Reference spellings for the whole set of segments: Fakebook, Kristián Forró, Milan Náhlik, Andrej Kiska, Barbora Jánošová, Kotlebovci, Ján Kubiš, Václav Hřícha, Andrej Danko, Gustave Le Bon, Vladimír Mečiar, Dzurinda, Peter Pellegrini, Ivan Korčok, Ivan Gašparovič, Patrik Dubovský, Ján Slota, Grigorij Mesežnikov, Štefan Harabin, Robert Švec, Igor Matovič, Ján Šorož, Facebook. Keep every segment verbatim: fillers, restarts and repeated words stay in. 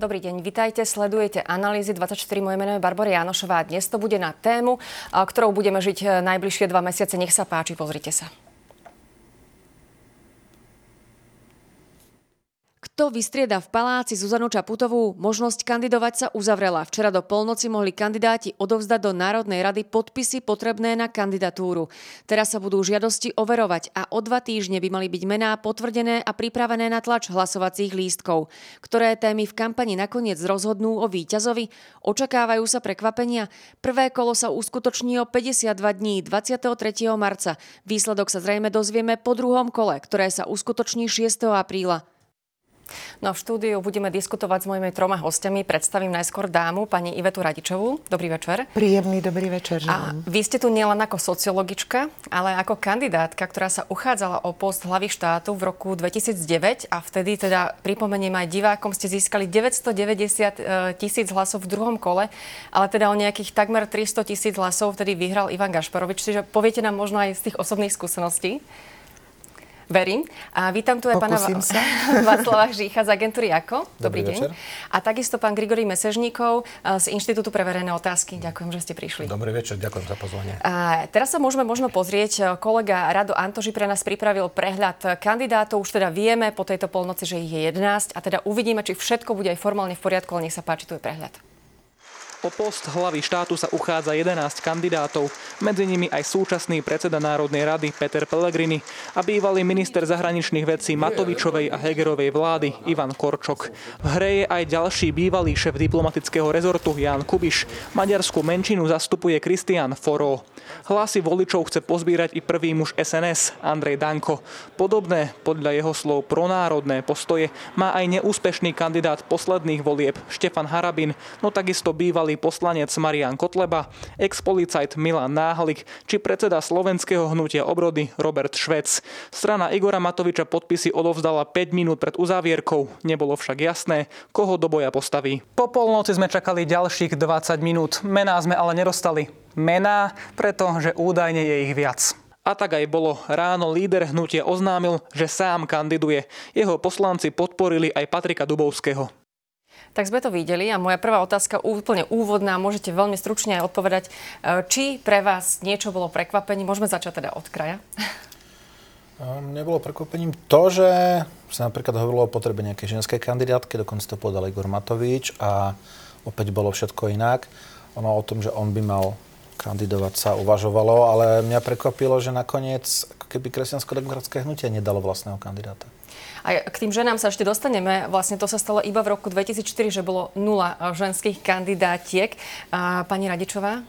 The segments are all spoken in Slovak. Dobrý deň, vitajte, sledujete Analýzy dvadsaťštyri, moje meno je Barbora Jánošová. Dnes to bude na tému, ktorou budeme žiť najbližšie dva mesiace. Nech sa páči, pozrite sa. Kto vystrieda v paláci Zuzanu Čaputovú? Možnosť kandidovať sa uzavrela. Včera do polnoci mohli kandidáti odovzdať do Národnej rady podpisy potrebné na kandidatúru. Teraz sa budú žiadosti overovať a o dva týždne by mali byť mená potvrdené a pripravené na tlač hlasovacích lístkov. Ktoré témy v kampani nakoniec rozhodnú o víťazovi? Očakávajú sa prekvapenia. Prvé kolo sa uskutoční o päťdesiatdva dní, dvadsiateho tretieho marca. Výsledok sa zrejme dozvieme po druhom kole, ktoré sa uskutoční šiesteho apríla. No a v štúdiu budeme diskutovať s mojimi troma hostiami. Predstavím najskôr dámu, pani Ivetu Radičovú. Dobrý večer. Príjemný dobrý večer. A vy ste tu nielen ako sociologička, ale ako kandidátka, ktorá sa uchádzala o post hlavy štátu v roku dvetisícdeväť a vtedy, teda pripomeniem aj divákom, ste získali deväťstodeväťdesiat tisíc hlasov v druhom kole, ale teda o nejakých takmer tristo tisíc hlasov vtedy vyhral Ivan Gašparovič. Čiže poviete nám možno aj z tých osobných skúseností. Verím. A vítam tu aj pána Václava Hřícha z agentúry Jako. Dobrý, Dobrý deň. Večer. A takisto pán Grigorij Mesežnikov z Inštitútu pre verejné otázky. Ďakujem, že ste prišli. Dobrý večer, ďakujem za pozvanie. A teraz sa môžeme možno pozrieť. Kolega Rado Antoži pre nás pripravil prehľad kandidátov. Už teda vieme po tejto polnoci, že ich je jedenásť. A teda uvidíme, či všetko bude aj formálne v poriadku, ale nech sa páči, tu je prehľad. O post hlavy štátu sa uchádza jedenásť kandidátov, medzi nimi aj súčasný predseda Národnej rady Peter Pellegrini a bývalý minister zahraničných vecí Matovičovej a Hegerovej vlády Ivan Korčok. V hre je aj ďalší bývalý šéf diplomatického rezortu Ján Kubiš. Maďarskú menšinu zastupuje Kristián Forró. Hlasy voličov chce pozbírať i prvý muž es en es Andrej Danko. Podobné, podľa jeho slov, pronárodné postoje má aj neúspešný kandidát posledných volieb Štefan Harabin, no takisto bývalý poslanec Marian Kotleba, ex-policajt Milan Náhlik či predseda slovenského hnutia obrody Robert Švec. Strana Igora Matoviča podpisy odovzdala päť minút pred uzávierkou. Nebolo však jasné, koho do boja postaví. Po polnoci sme čakali ďalších dvadsať minút. Mená sme ale nedostali. Mená, pretože údajne je ich viac. A tak aj bolo. Ráno líder hnutia oznámil, že sám kandiduje. Jeho poslanci podporili aj Patrika Dubovského. Tak sme to videli a moja prvá otázka, úplne úvodná, môžete veľmi stručne aj odpovedať, či pre vás niečo bolo prekvapením. Môžeme začať teda od kraja. Mne bolo prekvapením to, že sa napríklad hovorilo o potrebe nejakej ženskej kandidátky, dokonca to povedal Igor Matovič a opäť bolo všetko inak. Ono o tom, že on by mal kandidovať, sa uvažovalo, ale mňa prekvapilo, že nakoniec ako keby kresťansko-demokratické hnutie nedalo vlastného kandidáta. A k tým ženám sa ešte dostaneme. Vlastne to sa stalo iba v roku dvetisícštyri, že bolo nula ženských kandidátiek. A pani Radičová?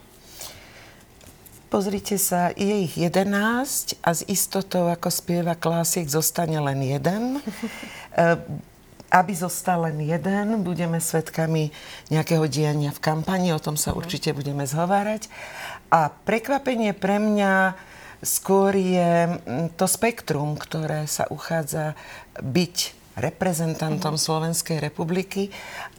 Pozrite sa, je ich jedenásť a s istotou, ako spieva klásik, zostane len jeden. Aby zostal len jeden, budeme svedkami nejakého diania v kampani, o tom sa určite budeme zhovárať. A prekvapenie pre mňa skôr je to spektrum, ktoré sa uchádza byť reprezentantom Slovenskej republiky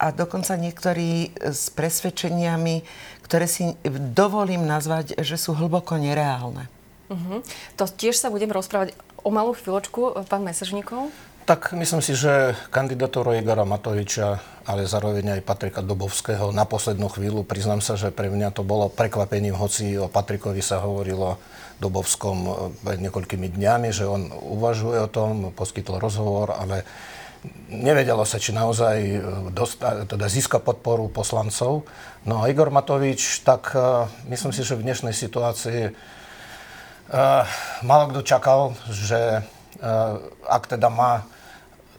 a dokonca niektorí s presvedčeniami, ktoré si dovolím nazvať, že sú hlboko nereálne. Uh-huh. To tiež sa budem rozprávať o malú chvíľočku, pán Mesežnikov. Tak myslím si, že kandidatúru Igora Matoviča, ale zároveň aj Patrika Dubovského na poslednú chvíľu, priznám sa, že pre mňa to bolo prekvapením, hoci o Patrikovi sa hovorilo Dubovskom pred niekoľkými dňami, že on uvažuje o tom, poskytol rozhovor, ale nevedelo sa, či naozaj dosta, teda získa podporu poslancov. No a Igor Matovič, tak myslím si, že v dnešnej situácii uh, málo kto čakal, že ak teda má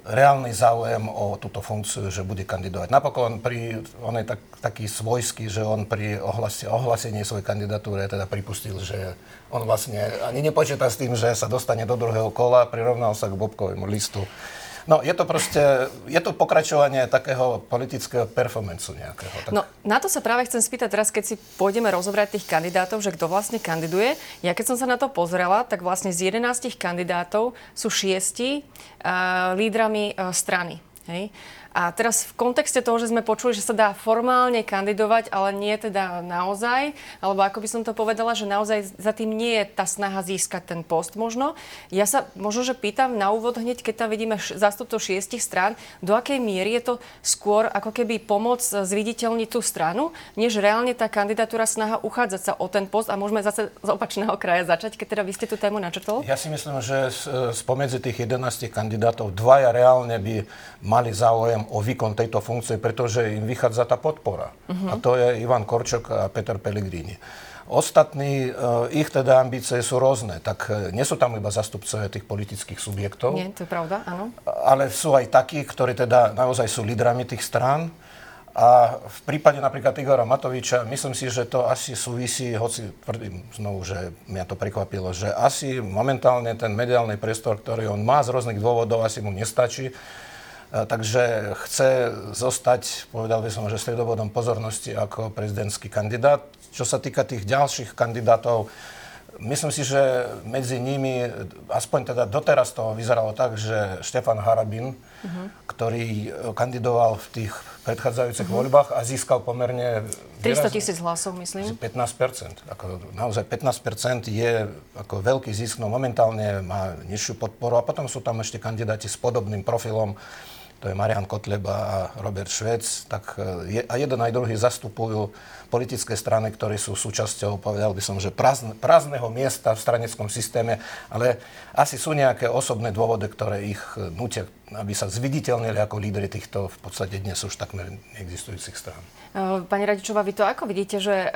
reálny záujem o túto funkciu, že bude kandidovať. Napokon pri, on je tak, taký svojský, že on pri ohlasi, ohlasení svojej kandidatúry teda pripustil, že on vlastne ani nepočíta s tým, že sa dostane do druhého kola, prirovnal sa k bobkovému listu. No, je to proste, je to pokračovanie takého politického performancu nejakého. Tak. No, na to sa práve chcem spýtať teraz, keď si pôjdeme rozobrať tých kandidátov, že kto vlastne kandiduje. Ja keď som sa na to pozrela, tak vlastne z jedenástich kandidátov sú šiesti uh, lídrami uh, strany. Hej. A teraz v kontexte toho, že sme počuli, že sa dá formálne kandidovať, ale nie teda naozaj, alebo ako by som to povedala, že naozaj za tým nie je tá snaha získať ten post možno. Ja sa možno, že pýtam na úvod hneď, keď tam vidíme zástupcov šiestich strán, do akej miery je to skôr ako keby pomoc zviditeľniť tú stranu, než reálne tá kandidatúra snaha uchádzať sa o ten post. A môžeme zase z opačného kraja začať, keď teda vy ste tú tému načrtol. Ja si myslím, že spomedzi tých jedenástich kandidátov dvaja reálne by mali záujem o výkon tejto funkcie, pretože im vychádza tá podpora. Uh-huh. A to je Ivan Korčok a Peter Pellegrini. Ostatní, ich teda ambície sú rôzne, tak nie sú tam iba zastupcovia tých politických subjektov. Nie, to je pravda, áno. Ale sú aj takí, ktorí teda naozaj sú lídrami tých strán. A v prípade napríklad Igora Matoviča, myslím si, že to asi súvisí, hoci tvrdím znovu, že mňa to prekvapilo, že asi momentálne ten mediálny priestor, ktorý on má z rôznych dôvodov, asi mu nestačí. Takže chce zostať, povedal by som, že stredobodom pozornosti ako prezidentský kandidát. Čo sa týka tých ďalších kandidátov, myslím si, že medzi nimi, aspoň teda doteraz to vyzeralo tak, že Štefan Harabin, uh-huh. ktorý kandidoval v tých predchádzajúcich uh-huh. voľbách a získal pomerne tristotisíc hlasov, myslím. pätnásť percent. Ako, naozaj pätnásť percent je ako veľký zisk, no momentálne má nižšiu podporu a potom sú tam ešte kandidáti s podobným profilom. To je Marian Kotleba a Robert Švec, tak je, a jeden aj druhý zastupujú politické strany, ktoré sú súčasťou, povedal by som, že prázdne, prázdneho miesta v straneckom systéme, ale asi sú nejaké osobné dôvody, ktoré ich nútia, aby sa zviditeľnili ako lídri týchto v podstate dnes už takmer neexistujúcich strán. Pani Radičová, vy to ako vidíte, že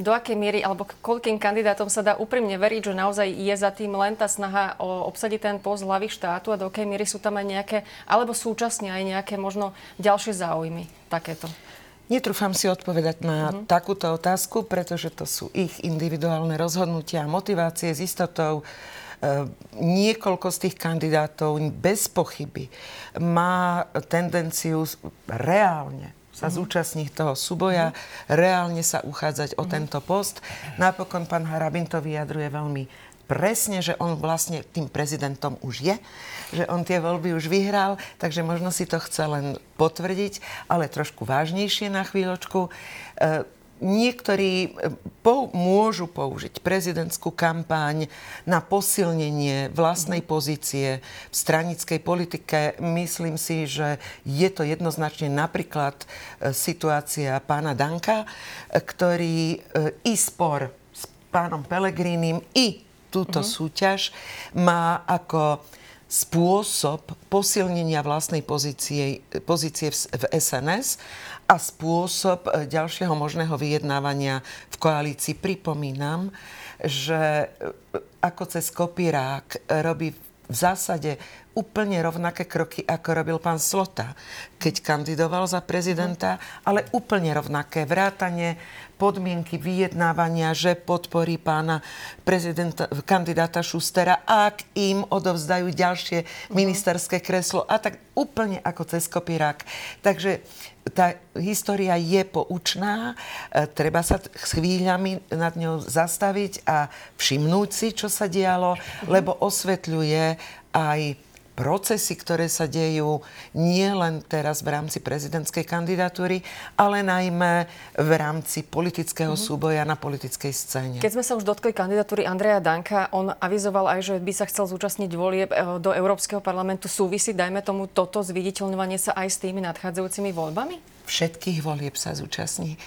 do akej miery, alebo koľkým kandidátom sa dá úprimne veriť, že naozaj je za tým len tá snaha o obsadiť ten post hlavy štátu a do akej miery sú tam aj nejaké, alebo súčasne aj nejaké možno ďalšie záujmy takéto? Netrúfam si odpovedať na uh-huh. takúto otázku, pretože to sú ich individuálne rozhodnutia a motivácie. S istotou e, niekoľko z tých kandidátov bez pochyby má tendenciu reálne sa zúčastniť toho súboja, uh-huh. reálne sa uchádzať uh-huh. o tento post. Napokon pán Harabin to vyjadruje veľmi presne, že on vlastne tým prezidentom už je, že on tie voľby už vyhral, takže možno si to chce len potvrdiť, ale trošku vážnejšie na chvíľočku. Niektorí po, môžu použiť prezidentskú kampaň na posilnenie vlastnej pozície v stranickej politike. Myslím si, že je to jednoznačne napríklad situácia pána Danka, ktorý i spor s pánom Pellegrinim i túto mm-hmm. súťaž má ako spôsob posilnenia vlastnej pozície, pozície v, v es en es a spôsob ďalšieho možného vyjednávania v koalícii. Pripomínam, že ako cez kopírák robí v zásade úplne rovnaké kroky, ako robil pán Slota, keď kandidoval za prezidenta, ale úplne rovnaké vrátanie podmienky vyjednávania, že podporí pána prezidenta, kandidáta Šustera, ak im odovzdajú ďalšie ministerské kreslo a tak úplne ako cez kopírák. Takže tá história je poučná, treba sa chvíľami nad ňou zastaviť a všimnúť si, čo sa dialo, lebo osvetľuje aj procesy, ktoré sa dejú nie len teraz v rámci prezidentskej kandidatúry, ale najmä v rámci politického súboja na politickej scéne. Keď sme sa už dotkli kandidatúry Andreja Danka, on avizoval aj, že by sa chcel zúčastniť volieb do Európskeho parlamentu. Súvisí, dajme tomu, toto zviditeľňovanie sa aj s tými nadchádzajúcimi voľbami? Všetkých volieb sa zúčastní.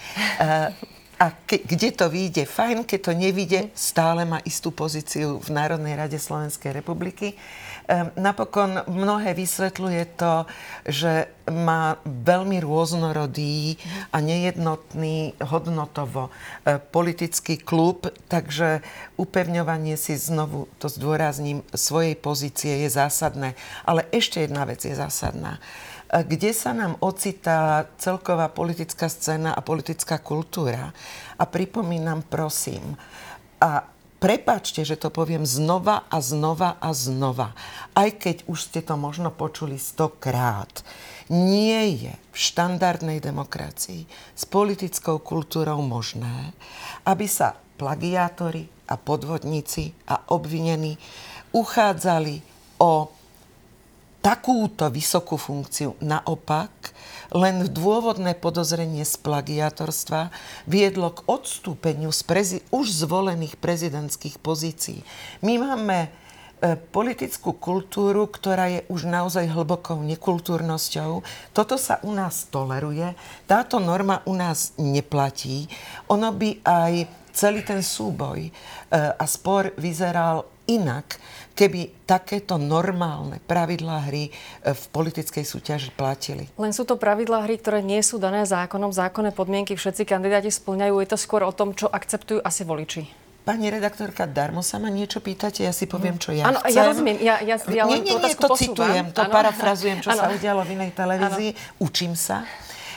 A ke, kde to vyjde, fajn, keď to nevyjde, stále má istú pozíciu v Národnej rade Slovenskej republiky. Ehm, napokon mnohé vysvetľuje to, že má veľmi rôznorodý a nejednotný hodnotovo e, politický klub, takže upevňovanie si, znovu to zdôrazním, svojej pozície je zásadné. Ale ešte jedna vec je zásadná. Kde sa nám ocitá celková politická scéna a politická kultúra. A pripomínam, prosím, a prepáčte, že to poviem znova a znova a znova, aj keď už ste to možno počuli stokrát, nie je v štandardnej demokracii s politickou kultúrou možné, aby sa plagiátori a podvodníci a obvinení uchádzali o takúto vysokú funkciu. Naopak, len dôvodné podozrenie z plagiátorstva viedlo k odstúpeniu z prezi- už zvolených prezidentských pozícií. My máme e, politickú kultúru, ktorá je už naozaj hlbokou nekultúrnosťou. Toto sa u nás toleruje. Táto norma u nás neplatí. Ono by aj celý ten súboj e, a spor vyzeral inak, keby takéto normálne pravidlá hry v politickej súťaži platili. Len sú to pravidlá hry, ktoré nie sú dané zákonom, zákonné podmienky všetci kandidáti spĺňajú. Je to skôr o tom, čo akceptujú asi voliči. Pani redaktorka, darmo sa ma niečo pýtate, ja si poviem, čo ja ano, chcem. Áno, ja rozumiem, ja, ja, ja len nie, nie, tú otázku to posúvam. Citujem, to ano. Parafrazujem, čo ano. Sa udialo v inej televízii, ano. Učím sa.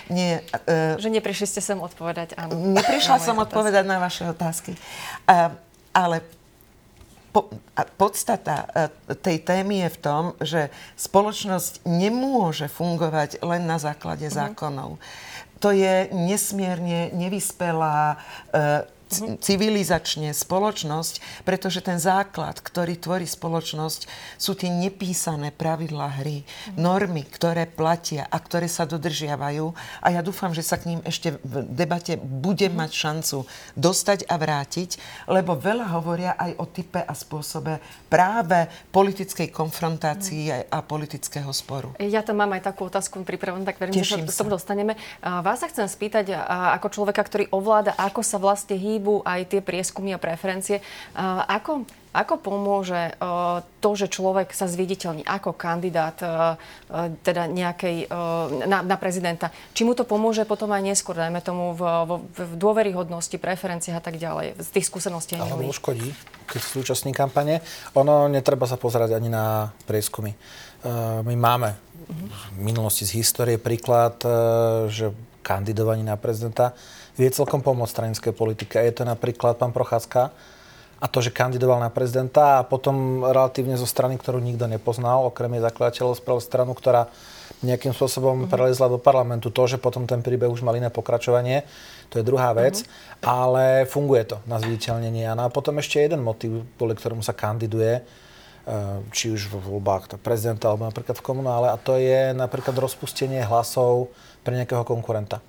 Nie, uh, že neprišli ste sem odpovedať, áno. Neprišla som odpovedať na vaše otázky. Uh, ale Po, podstata tej témy je v tom, že spoločnosť nemôže fungovať len na základe mm-hmm. zákonov. To je nesmierne nevyspelá e, c- civilizačne spoločnosť, pretože ten základ, ktorý tvorí spoločnosť, sú tie nepísané pravidlá hry, mm-hmm. normy, ktoré platia a ktoré sa dodržiavajú. A ja dúfam, že sa k ním ešte v debate budem mm-hmm. mať šancu dostať a vrátiť, lebo veľa hovoria aj o type a spôsobe práve politickej konfrontácii mm. a politického sporu. Ja tam mám aj takú otázku pripravenú, tak verím, Teším že sa k tomu dostaneme. Vás sa chcem spýtať ako človeka, ktorý ovláda, ako sa vlastne hýbu aj tie prieskumy a preferencie. Ako, ako pomôže to, že človek sa zviditeľní ako kandidát teda nejakej, na, na prezidenta? Či mu to pomôže potom aj neskôr, najmä tomu v, v, v dôveryhodnosti, preferenciách a tak ďalej, z tých skúseností? Áno, škodí, keď sú účastní kampane. Ono netreba sa pozerať ani na prieskumy. My máme v minulosti z histórie príklad, že kandidovanie na prezidenta vie celkom pomôcť stranickej politike. Je to napríklad pán Procházka a to, že kandidoval na prezidenta a potom relatívne zo strany, ktorú nikto nepoznal, okrem jej zakladateľov, spravil stranu, ktorá nejakým spôsobom uh-huh. prelezla do parlamentu. To, že potom ten príbeh už mal iné pokračovanie, to je druhá vec, uh-huh. ale funguje to na zviditeľnenie. A potom ešte jeden motív, kvôli ktorému sa kandiduje, či už vo voľbách prezidenta, alebo napríklad v komunále, a to je napríklad rozpustenie hlasov pre nejakého konkurenta.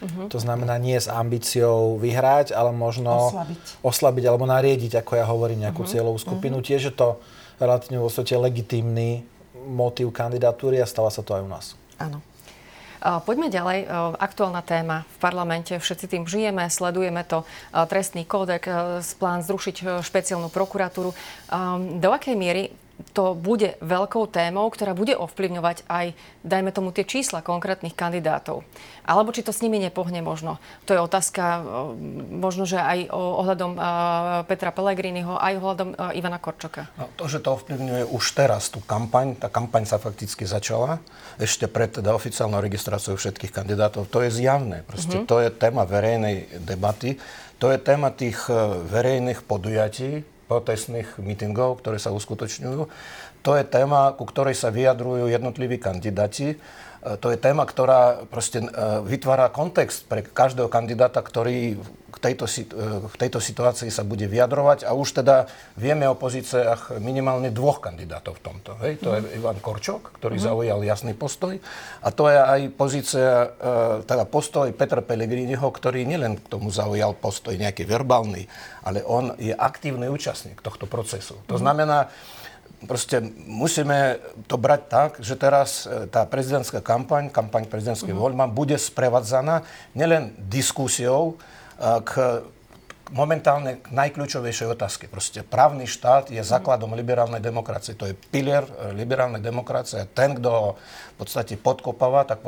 Uh-huh. To znamená nie s ambíciou vyhrať, ale možno oslabiť, oslabiť alebo nariediť, ako ja hovorím, nejakú uh-huh. cieľovú skupinu. Uh-huh. Tiež je to relatívne vo svete legitímny motív kandidatúry a stáva sa to aj u nás. Áno. Poďme ďalej. Aktuálna téma v parlamente. Všetci tým žijeme, sledujeme to. Trestný kódex, plán zrušiť špeciálnu prokuratúru. Do akej miery to bude veľkou témou, ktorá bude ovplyvňovať aj, dajme tomu, tie čísla konkrétnych kandidátov? Alebo či to s nimi nepohne možno? To je otázka možno, že aj ohľadom Petra Pellegriniho, aj ohľadom Ivana Korčoka. No, to, že to ovplyvňuje už teraz tú kampaň, tá kampaň sa fakticky začala, ešte pred teda oficiálnou registráciou všetkých kandidátov, to je zjavné. Proste mm-hmm. to je téma verejnej debaty, to je téma tých verejných podujatí, protestných mítingov, ktoré sa uskutočňujú. To je téma, ku ktorej sa vyjadrujú jednotliví kandidáti. To je téma, ktorá proste vytvára kontext pre každého kandidáta, ktorý k tejto, k tejto situácii sa bude vyjadrovať. A už teda vieme o pozíciách minimálne dvoch kandidátov v tomto. Hej? To je Ivan Korčok, ktorý mm-hmm. zaujal jasný postoj. A to je aj pozícia, teda postoj Petra Pellegriniho, ktorý nielen k tomu zaujal postoj nejaký verbálny, ale on je aktívny účastník tohto procesu. To znamená, proste musíme to brať tak, že teraz tá prezidentská kampaň, kampaň prezidentskej uh-huh. voľby bude sprevádzaná nielen diskusiou k momentálne najkľúčovejšej otázke. Proste právny štát je základom uh-huh. liberálnej demokracie. To je pilier liberálnej demokracie. Ten, kto v podstate podkopáva, tak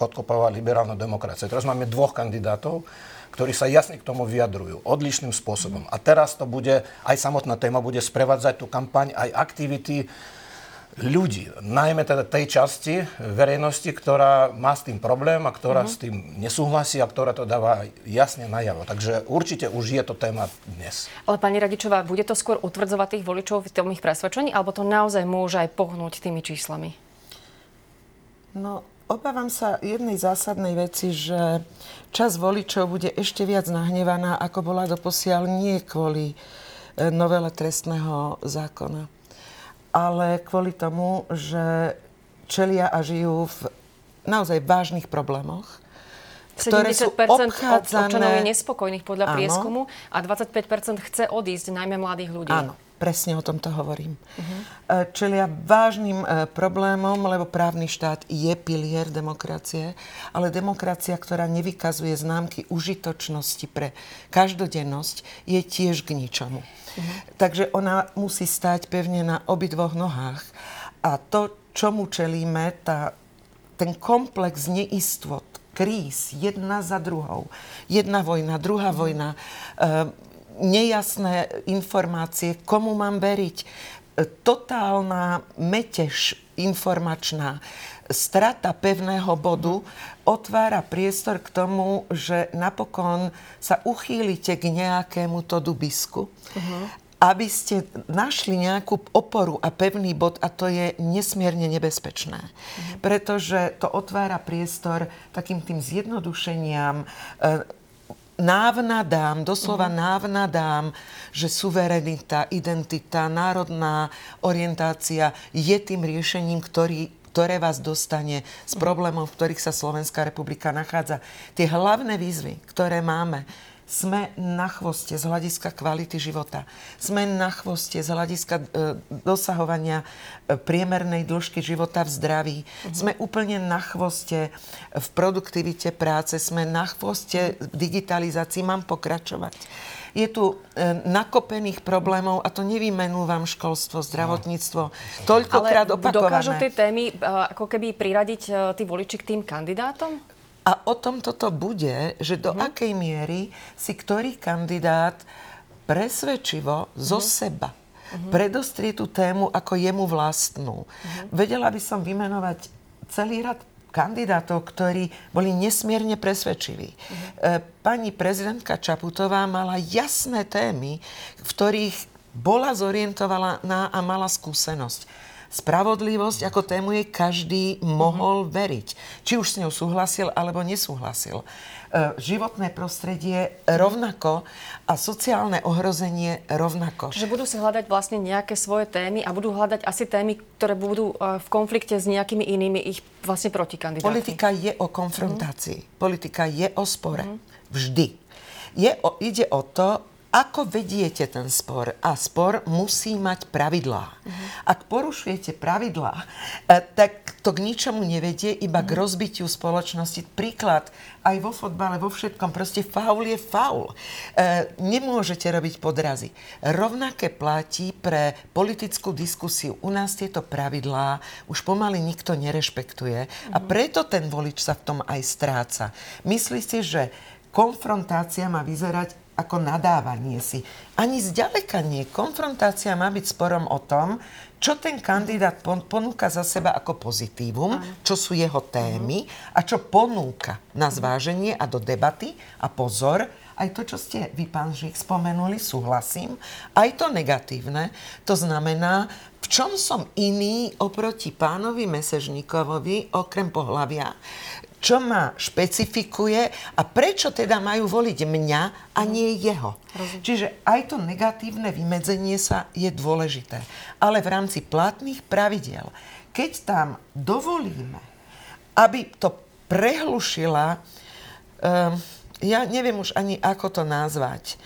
podkopáva liberálnu demokraciu. Teraz máme dvoch kandidátov, ktorí sa jasne k tomu vyjadrujú odlišným spôsobom. A teraz to bude, aj samotná téma bude sprevádzať tú kampaň, aj aktivity ľudí, najmä teda tej časti verejnosti, ktorá má s tým problém a ktorá uh-huh. s tým nesúhlasí a ktorá to dáva jasne najavo. Takže určite už je to téma dnes. Ale pani Radičová, bude to skôr utvrdzovať tých voličov v tom ich presvedčení, alebo to naozaj môže aj pohnúť tými číslami? No, obávam sa jednej zásadnej veci, že časť voličov bude ešte viac nahnevaná, ako bola doposiaľ, nie kvôli novele trestného zákona, ale kvôli tomu, že čelia a žijú v naozaj vážnych problémoch, ktoré sú obchádzané... sedemdesiat percent občanov je nespokojných podľa áno. prieskumu a dvadsaťpäť percent chce odísť, najmä mladých ľudí. Áno, presne o tomto hovorím. Uh-huh. Čelia vážnym e, problémom, lebo právny štát je pilier demokracie, ale demokracia, ktorá nevykazuje známky užitočnosti pre každodennosť, je tiež k ničomu. Uh-huh. Takže ona musí stáť pevne na obidvoch nohách. A to, čomu čelíme, tá, ten komplex neistot, kríz, jedna za druhou. Jedna vojna, druhá vojna, e, nejasné informácie, komu mám veriť, e, totálna metež informačná, strata pevného bodu otvára priestor k tomu, že napokon sa uchýlite k nejakému to dubisku. Uh-huh. Aby ste našli nejakú oporu a pevný bod, a to je nesmierne nebezpečné. Mhm. Pretože to otvára priestor takým tým zjednodušeniam, návnadám, doslova mhm. návnadám, že suverenita, identita, národná orientácia je tým riešením, ktorý, ktoré vás dostane z problémov, v ktorých sa Slovenská republika nachádza. Tie hlavné výzvy, ktoré máme, sme na chvoste z hľadiska kvality života. Sme na chvoste z hľadiska e, dosahovania e, priemernej dĺžky života v zdraví. Uh-huh. Sme úplne na chvoste v produktivite práce. Sme na chvoste v digitalizácii. Mám pokračovať. Je tu e, nakopených problémov a to nevymenúvam školstvo, zdravotníctvo. Toľkokrát opakované. Ale dokážu tie témy ako keby priradiť e, tí voliči k tým kandidátom? A o tom toto bude, že do uh-huh. akej miery si ktorý kandidát presvedčivo uh-huh. zo seba uh-huh. predostrie tú tému ako jemu vlastnú. Uh-huh. Vedela by som vymenovať celý rad kandidátov, ktorí boli nesmierne presvedčiví. Uh-huh. Pani prezidentka Čaputová mala jasné témy, v ktorých bola zorientovaná a mala skúsenosť. Spravodlivosť ako tému jej každý mohol uh-huh. veriť. Či už s ňou súhlasil, alebo nesúhlasil. E, životné prostredie rovnako a sociálne ohrozenie rovnako. Čiže budú si hľadať vlastne nejaké svoje témy a budú hľadať asi témy, ktoré budú v konflikte s nejakými inými ich vlastne protikandidátmi. Politika je o konfrontácii. Uh-huh. Politika je o spore. Uh-huh. Vždy. Je o, ide o to, ako vediete ten spor? A spor musí mať pravidlá. Uh-huh. Ak porušujete pravidlá, tak to k ničomu nevedie, iba uh-huh. k rozbitiu spoločnosti. Príklad, aj vo fotbale, vo všetkom, proste faul je faul. E, nemôžete robiť podrazy. Rovnaké platí pre politickú diskusiu. U nás tieto pravidlá už pomaly nikto nerešpektuje. Uh-huh. A preto ten volič sa v tom aj stráca. Myslí si, že konfrontácia má vyzerať ako nadávanie si. Ani zďaleka nie. Konfrontácia má byť sporom o tom, čo ten kandidát ponúka za seba ako pozitívum, čo sú jeho témy a čo ponúka na zváženie a do debaty. A pozor, aj to, čo ste vy, pán Hřích, spomenuli, súhlasím, aj to negatívne. To znamená, v čom som iný oproti pánovi Mesežníkovovi, okrem pohlavia, čo ma špecifikuje a prečo teda majú voliť mňa a nie jeho. Rozumiem. Čiže aj to negatívne vymedzenie sa je dôležité. Ale v rámci platných pravidiel, keď tam dovolíme, aby to prehlušila, um, ja neviem už ani ako to nazvať, um,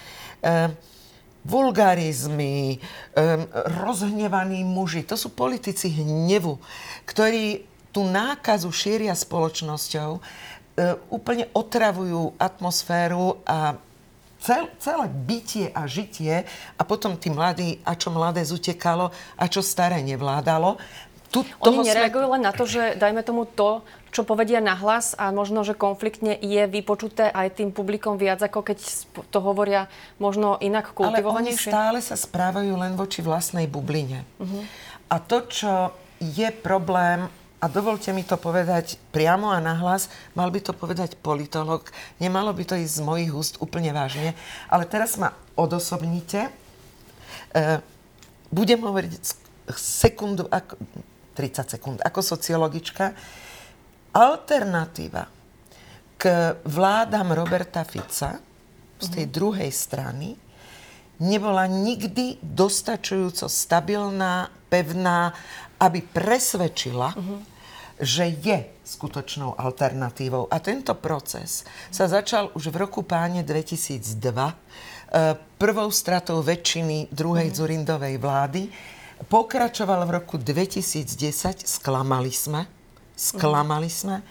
vulgarizmy, um, rozhnevaní muži, to sú politici hnevu, ktorí tú nákazu šíria spoločnosťou, e, úplne otravujú atmosféru a cel, celé bytie a žitie a potom tí mladí, a čo mladé zutekalo a čo staré nevládalo. Tu, Oni nereagujú sme... len na to, že dajme tomu to, čo povedia nahlas a možno, že konfliktne je vypočuté aj tým publikom viac, ako keď to hovoria možno inak kultivovanejšie. Ale oni stále sa správajú len voči vlastnej bubline. Uh-huh. A to, čo je problém, a dovolte mi to povedať priamo a nahlas, mal by to povedať politológ, nemalo by to ísť z mojich úst úplne vážne, ale teraz ma odosobnite. Budem hovoriť sekundu, tridsať sekúnd, ako sociologička. Alternatíva k vládam Roberta Fica z tej druhej strany nebola nikdy dostačujúco stabilná, pevná, aby presvedčila uh-huh. že je skutočnou alternatívou. A tento proces sa začal už v roku páne dvetisícdva prvou stratou väčšiny druhej Dzurindovej vlády. Pokračoval v roku dvetisícdesať, sklamali sme, sklamali sme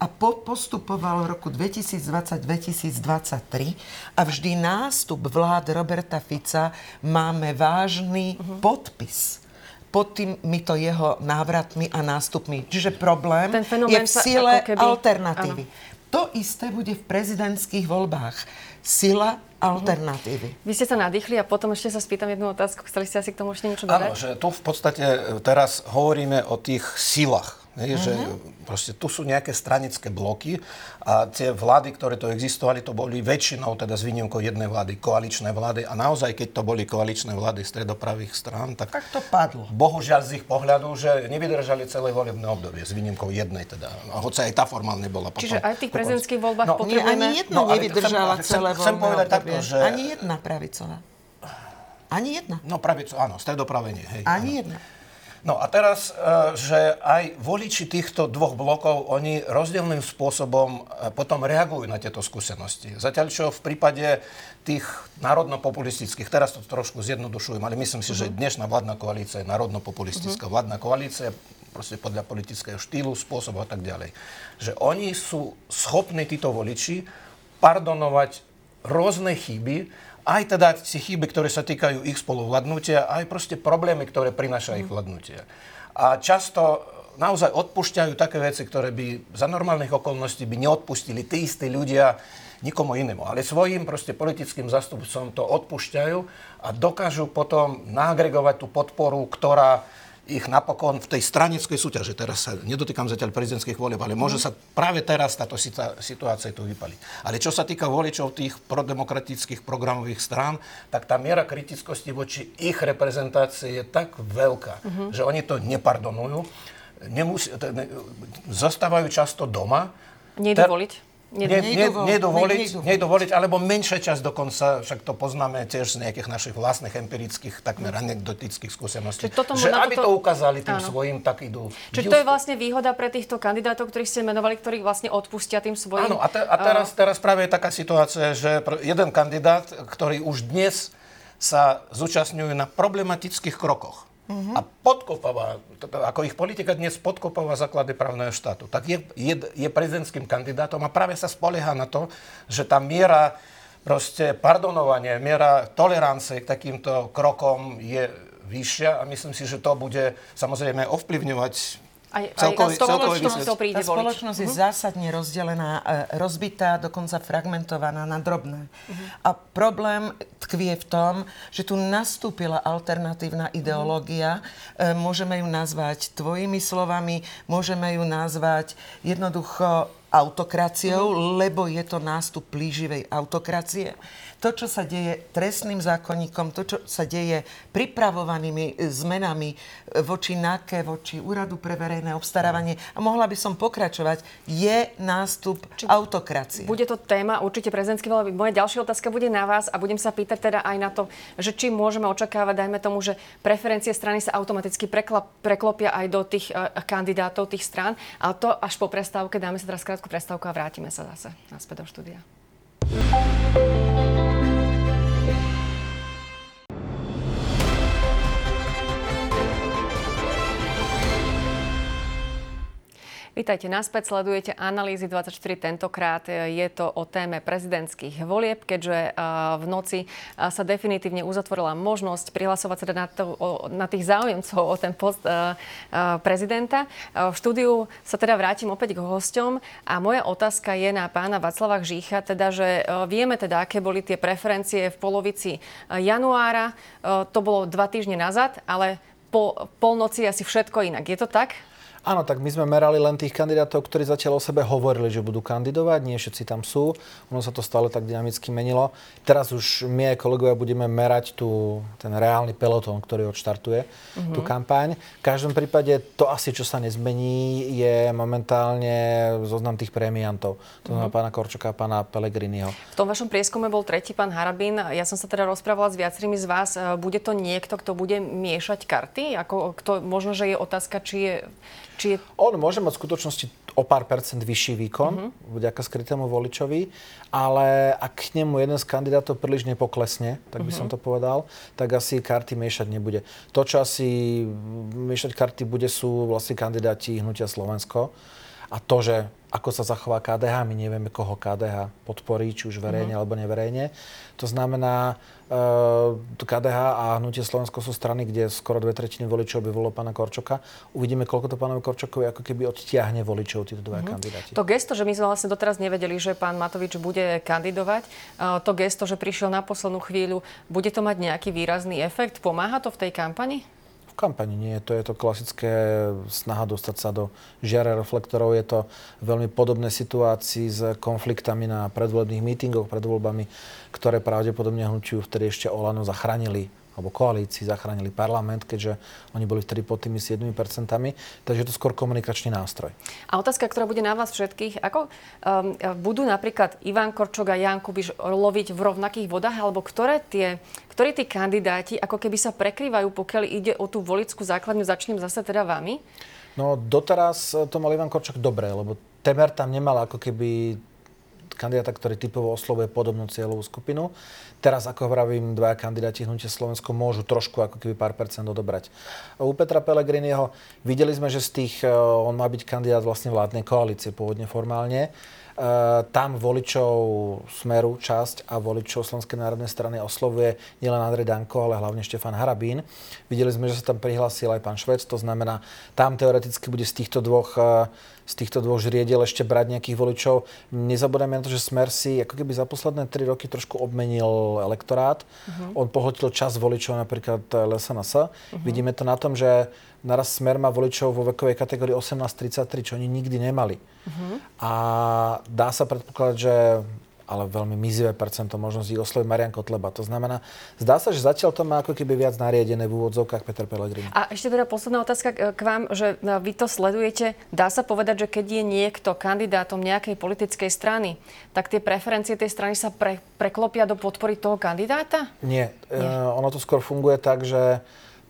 a postupoval v roku dvetisícdvadsať dvetisícdvadsaťtri a vždy nástup vlád Roberta Fica máme vážny uh-huh. podpis pod týmito jeho návratmi a nástupmi. Čiže problém je v síle keby... alternatívy. Áno. To isté bude v prezidentských voľbách. Sila alternatívy. Vy ste sa nadýchli a potom ešte sa spýtam jednu otázku. Chceli ste asi k tomu ešte niečo dodať? Áno, že tu v podstate teraz hovoríme o tých silách. Nie, že uh-huh. proste tu sú nejaké stranické bloky a tie vlády, ktoré tu existovali, to boli väčšinou, teda s výnimkou jednej vlády, koaličné vlády. A naozaj, keď to boli koaličné vlády stredopravých strán, tak, tak to padlo. Bohužiaľ z ich pohľadu, že nevydržali celé volebné obdobie, s výnimkou jednej teda. A hoci aj tá formálne bola potom. Čiže aj v tých prezidentských voľbách no, potrebujeme... Nie, ani jedna no, nevydržala chcem, celé chcem, voľné obdobie. Takto, že... Ani jedna pravicová. Ani jedna. No pravico, áno, stredopravenie. Hej, ani áno. jedna. No a teraz, že aj voliči týchto dvoch blokov, oni rozdielnym spôsobom potom reagujú na tieto skúsenosti. Zatiaľ čo v prípade tých národno-populistických, teraz to trošku zjednodušujem, ale myslím si, že dnešná vládna koalícia je národno-populistická uh-huh. vládna koalícia, proste podľa politického štýlu, spôsobu a tak ďalej. Že oni sú schopní, títo voliči, pardonovať rôzne chyby, aj teda si chyby, ktoré sa týkajú ich spoluvládnutia, aj proste problémy, ktoré prináša ich vládnutie. A často naozaj odpúšťajú také veci, ktoré by za normálnych okolností by neodpustili tí istí ľudia nikomu inému. Ale svojim proste politickým zastupcom to odpúšťajú a dokážu potom naagregovať tú podporu, ktorá ich napokon v tej stranickej súťaži, teraz sa nedotýkam zatiaľ prezidentských volieb, ale môže sa práve teraz táto situácia tu vypaliť. Ale čo sa týka voličov tých prodemokratických programových strán, tak tá miera kritickosti voči ich reprezentácii je tak veľká, uh-huh. že oni to nepardonujú, nemusí, ne, zostávajú často doma. Nejdu ter- voliť? Nejdu voliť, alebo menšia časť dokonca, však to poznáme tiež z nejakých našich vlastných empirických, takmer anekdotických skúseností, toto, že aby to, to ukázali tým áno. svojim, tak idú. Čiže to je vlastne výhoda pre týchto kandidátov, ktorých ste menovali, ktorých vlastne odpustia tým svojim. Áno, a, te, a teraz, teraz práve je taká situácia, že jeden kandidát, ktorý už dnes sa zúčastňuje na problematických krokoch, Uh-huh. a podkopáva, ako ich politika dnes podkopáva základy právneho štátu, tak je, je, je prezidentským kandidátom a práve sa spolieha na to, že tá miera proste pardonovania, miera tolerancie k takýmto krokom je vyššia a myslím si, že to bude samozrejme ovplyvňovať aj, celkový, aj tá spoločnosť, to príde tá spoločnosť uh-huh. je zásadne rozdelená, rozbitá, dokonca fragmentovaná na drobné. Uh-huh. A problém tkvie v tom, že tu nastúpila alternatívna ideológia. Mm. Môžeme ju nazvať tvojimi slovami, môžeme ju nazvať jednoducho autokraciou, mm. lebo je to nástup plíživej autokracie. To, čo sa deje trestným zákonníkom, to, čo sa deje pripravovanými zmenami voči náke, voči Úradu pre verejné obstarávanie, a mohla by som pokračovať, je nástup či autokracie. Bude to téma určite prezidentský voľby. Moja ďalšia otázka bude na vás a budem sa pýtať teda aj na to, že či môžeme očakávať, dajme tomu, že preferencie strany sa automaticky prekla- preklopia aj do tých uh, kandidátov, tých strán, ale to až po prestávke. Dáme sa teraz krátku prestávku a vrátime sa zase naspäť do štúdia. Vítajte naspäť, sledujete Analýzy dvadsaťštyri, tentokrát je to o téme prezidentských volieb, keďže v noci sa definitívne uzatvorila možnosť prihlasovať sa na, to, na tých záujemcov o ten post prezidenta. V štúdiu sa teda vrátim opäť k hosťom a moja otázka je na pána Václava Hřícha, teda, že vieme teda, aké boli tie preferencie v polovici januára, to bolo dva týždne nazad, ale po polnoci asi všetko inak. Je to tak? Áno, tak my sme merali len tých kandidátov, ktorí zatiaľ o sebe hovorili, že budú kandidovať. Nie všetci tam sú. Ono sa to stále tak dynamicky menilo. Teraz už my aj kolegovia budeme merať tú, ten reálny pelotón, ktorý odštartuje mm-hmm. tú kampaň. V každom prípade to asi, čo sa nezmení, je momentálne zoznam tých premiantov. To znamená mm-hmm. pána Korčoka a pána Pellegriniho. V tom vašom prieskume bol tretí pán Harabin. Ja som sa teda rozprávala s viacerými z vás. Bude to niekto, kto bude miešať karty? Ako, kto, možno, že je otázka, či je... Či je... On môže mať v skutočnosti o pár percent vyšší výkon, mm-hmm. vďaka skrytému voličovi, ale ak k nemu jeden z kandidátov príliš nepoklesne, tak by mm-hmm. som to povedal, tak asi karty miešať nebude. To, čo asi miešať karty bude, sú vlastne kandidáti Hnutia Slovensko. A to, že ako sa zachová ká dé há, my nevieme, koho ká dé há podporí, či už verejne mm. alebo neverejne. To znamená, e, ká dé há a Hnutie Slovensko sú strany, kde skoro dve tretiny voličov by volilo pána Korčoka. Uvidíme, koľko to pánovi Korčokovi ako keby odtiahne voličov títo dvaja mm. kandidáti. To gesto, že my sme vlastne doteraz nevedeli, že pán Matovič bude kandidovať, to gesto, že prišiel na poslednú chvíľu, bude to mať nejaký výrazný efekt? Pomáha to v tej kampani? Kampani nie, to je to klasické snaha dostať sa do žiara reflektorov. Je to veľmi podobné situácii s konfliktami na predvolebných mítingoch, pred voľbami, ktoré pravdepodobne hnutiu vtedy ešte Olano zachránili, alebo koalícii zachránili parlament, keďže oni boli vtedy pod tými siedmimi percentami. Takže je to skôr komunikačný nástroj. A otázka, ktorá bude na vás všetkých, ako um, budú napríklad Ivan Korčok a Ján Kubiš loviť v rovnakých vodách, alebo ktoré tie... Ktorí tí kandidáti ako keby sa prekrývajú, pokiaľ ide o tú voličskú základňu? Začnem zase teda vami. No doteraz to mal Ivan Korčok dobre, lebo temer tam nemal ako keby kandidáta, ktorý typovo oslovuje podobnú cieľovú skupinu. Teraz, ako hovorím, dvaja kandidáti Hnutia Slovensko môžu trošku ako keby pár percent odobrať. U Petra Pellegriniho videli sme, že z tých, on má byť kandidát vlastne vládnej koalície pôvodne formálne. Uh, tam voličov Smeru časť a voličov Slovenskej národnej strany oslovuje nielen Andrej Danko, ale hlavne Štefan Harabin. Videli sme, že sa tam prihlásil aj pán Švec, to znamená, tam teoreticky bude z týchto dvoch, uh, z týchto dvoch žriediel ešte brať nejakých voličov. Nezabudajme na to, že Smer si ako keby za posledné tri roky trošku obmenil elektorát. Uh-huh. On pohltil čas voličov napríklad el es en es. Uh-huh. Vidíme to na tom, že naraz Smer má voličov vo vekovej kategórii osemnásť tridsaťtri, čo oni nikdy nemali. Uh-huh. A dá sa predpokladať, že ale veľmi mizivé percento možnosť ich osloviť Marian Kotleba. To znamená, zdá sa, že zatiaľ to má ako keby viac nariadené v úvodzovkách Peter Pellegrini. A ešte teda posledná otázka k vám, že vy to sledujete. Dá sa povedať, že keď je niekto kandidátom nejakej politickej strany, tak tie preferencie tej strany sa pre, preklopia do podpory toho kandidáta? Nie. Nie. E, ono to skôr funguje tak, že